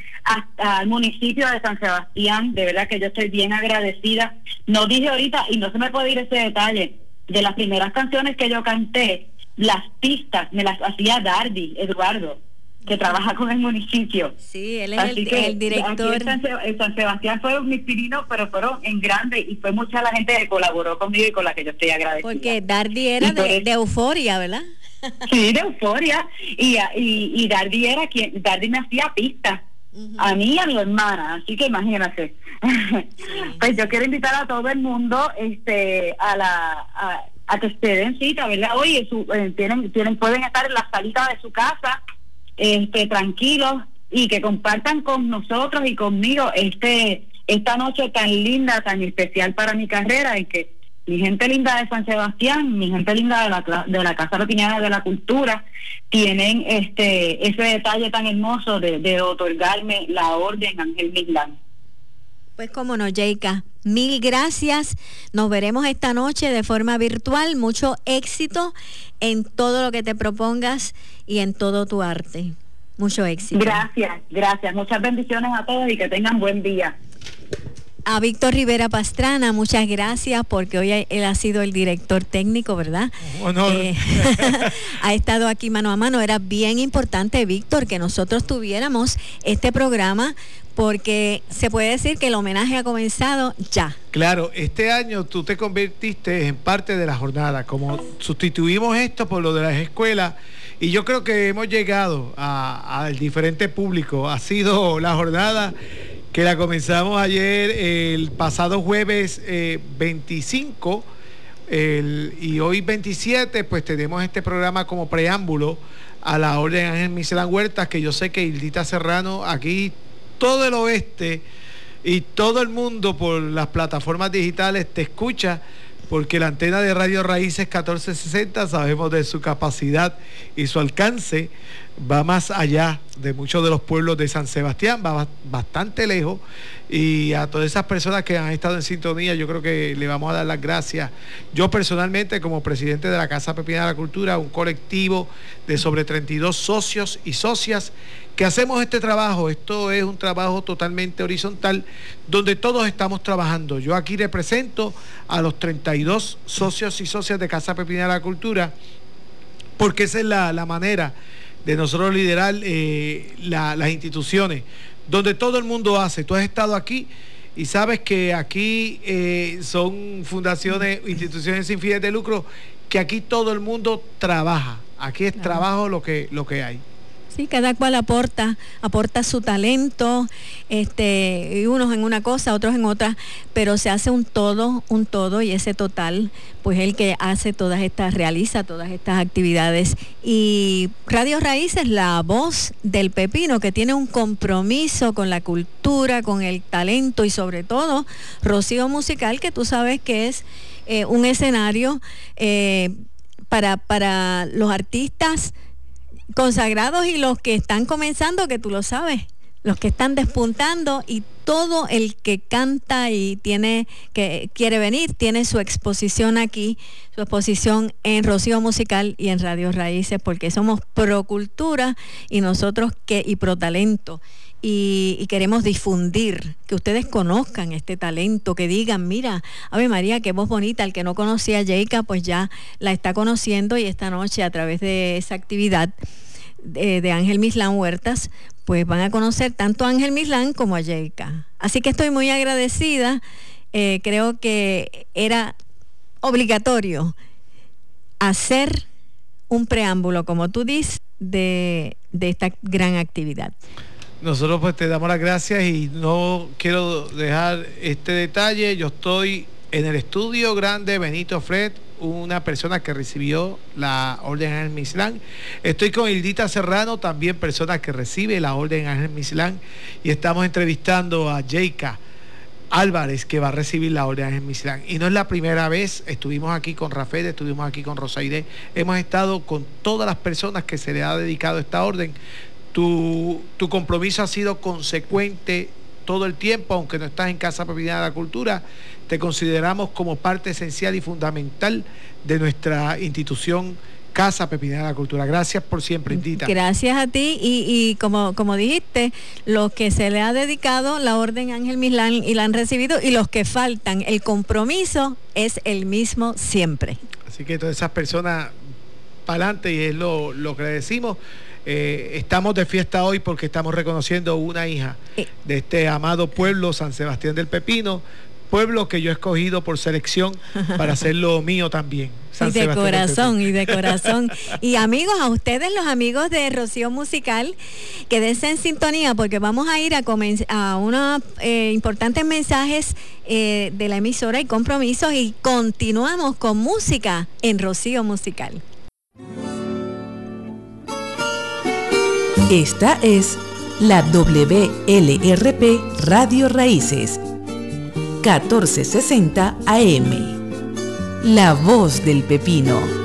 al municipio de San Sebastián. De verdad que yo estoy bien agradecida. No dije ahorita, y no se me puede ir ese detalle, de las primeras canciones que yo canté, las pistas me las hacía Darby Eduardo, que trabaja con el municipio. Sí, él es el director. Aquí en San Sebastián fueron mis pininos, pero fueron en grande y fue mucha la gente que colaboró conmigo y con la que yo estoy agradecida. Porque Darby era de Euforia, ¿verdad? Sí, de Euforia. Y Darby era quien, Darby me hacía pistas. A mí y a mi hermana, así que imagínate. Pues yo quiero invitar a todo el mundo a que se den cita, ¿verdad? Oye, pueden estar en la salita de su casa, tranquilos, y que compartan con nosotros y conmigo esta noche tan linda, tan especial para mi carrera, en que mi gente linda de San Sebastián, mi gente linda de la Casa Pepiniana de la Cultura, tienen ese detalle tan hermoso de otorgarme la orden Ángel Mislán. Pues cómo no, Yeica, mil gracias. Nos veremos esta noche de forma virtual. Mucho éxito en todo lo que te propongas y en todo tu arte. Mucho éxito. Gracias, gracias. Muchas bendiciones a todos y que tengan buen día. A Víctor Rivera Pastrana, muchas gracias, porque hoy él ha sido el director técnico, ¿verdad? Bueno. Ha estado aquí mano a mano. Era bien importante, Víctor, que nosotros tuviéramos este programa, porque se puede decir que el homenaje ha comenzado ya. Claro, este año tú te convertiste en parte de la jornada, como sustituimos esto por lo de las escuelas, y yo creo que hemos llegado al diferente público. Ha sido la jornada que la comenzamos ayer, el pasado jueves 25, y hoy 27, pues tenemos este programa como preámbulo a la Orden Ángel Mislán Huertas, que yo sé que Hildita Serrano, aquí todo el oeste y todo el mundo por las plataformas digitales te escucha, porque la antena de Radio Raíces 1460, sabemos de su capacidad y su alcance, va más allá de muchos de los pueblos de San Sebastián, va bastante lejos, y a todas esas personas que han estado en sintonía, yo creo que le vamos a dar las gracias. Yo personalmente, como presidente de la Casa Pepiniana de la Cultura, un colectivo de sobre 32 socios y socias que hacemos este trabajo. Esto es un trabajo totalmente horizontal, donde todos estamos trabajando. Yo aquí represento a los 32 socios y socias de Casa Pepiniana de la Cultura, porque esa es la manera de nosotros liderar las instituciones, donde todo el mundo hace. Tú has estado aquí y sabes que aquí son fundaciones, instituciones sin fines de lucro, que aquí todo el mundo trabaja. Aquí es trabajo lo que hay. Sí, cada cual aporta su talento, unos en una cosa, otros en otra, pero se hace un todo, y ese total, pues el que hace realiza todas estas actividades. Y Radio Raíces, la voz del pepino, que tiene un compromiso con la cultura, con el talento, y sobre todo Rocío Musical, que tú sabes que es un escenario para los artistas consagrados y los que están comenzando, que tú lo sabes, los que están despuntando, y todo el que canta y quiere venir, tiene su exposición aquí, su exposición en Rocío Musical y en Radio Raíces, porque somos pro cultura y nosotros pro talento. Y queremos difundir, que ustedes conozcan este talento, que digan, mira, Ave María, qué voz bonita, el que no conocía a Yeica, pues ya la está conociendo, y esta noche, a través de esa actividad de Ángel Mislán Huertas, pues van a conocer tanto a Ángel Mislán como a Yeica. Así que estoy muy agradecida, creo que era obligatorio hacer un preámbulo, como tú dices, de esta gran actividad. Nosotros pues te damos las gracias, y no quiero dejar este detalle. Yo estoy en el estudio grande Benito Fred, una persona que recibió la Orden Ángel Mislán. Estoy con Hildita Serrano, también persona que recibe la Orden Ángel Mislán, y estamos entrevistando a Yeica Álvarez, que va a recibir la Orden Ángel Mislán. Y no es la primera vez, estuvimos aquí con Rafael, estuvimos aquí con Rosaide, hemos estado con todas las personas que se le ha dedicado esta orden. Tu compromiso ha sido consecuente todo el tiempo, aunque no estás en Casa Pepiniana de la Cultura, te consideramos como parte esencial y fundamental de nuestra institución Casa Pepiniana de la Cultura. Gracias por siempre, Hildita. Gracias a ti, y como dijiste, los que se le ha dedicado la Orden Ángel Mislán y la han recibido, y los que faltan, el compromiso es el mismo siempre. Así que todas esas personas, para adelante, y es lo que le decimos. Estamos de fiesta hoy porque estamos reconociendo una hija de este amado pueblo, San Sebastián del Pepino, pueblo que yo he escogido por selección para hacerlo mío también. Y de corazón. Y amigos, a ustedes, los amigos de Rocío Musical, quédense en sintonía, porque vamos a ir a unos importantes mensajes de la emisora y compromisos, y continuamos con música en Rocío Musical. Esta es la WLRP Radio Raíces, 1460 AM, la voz del pepino.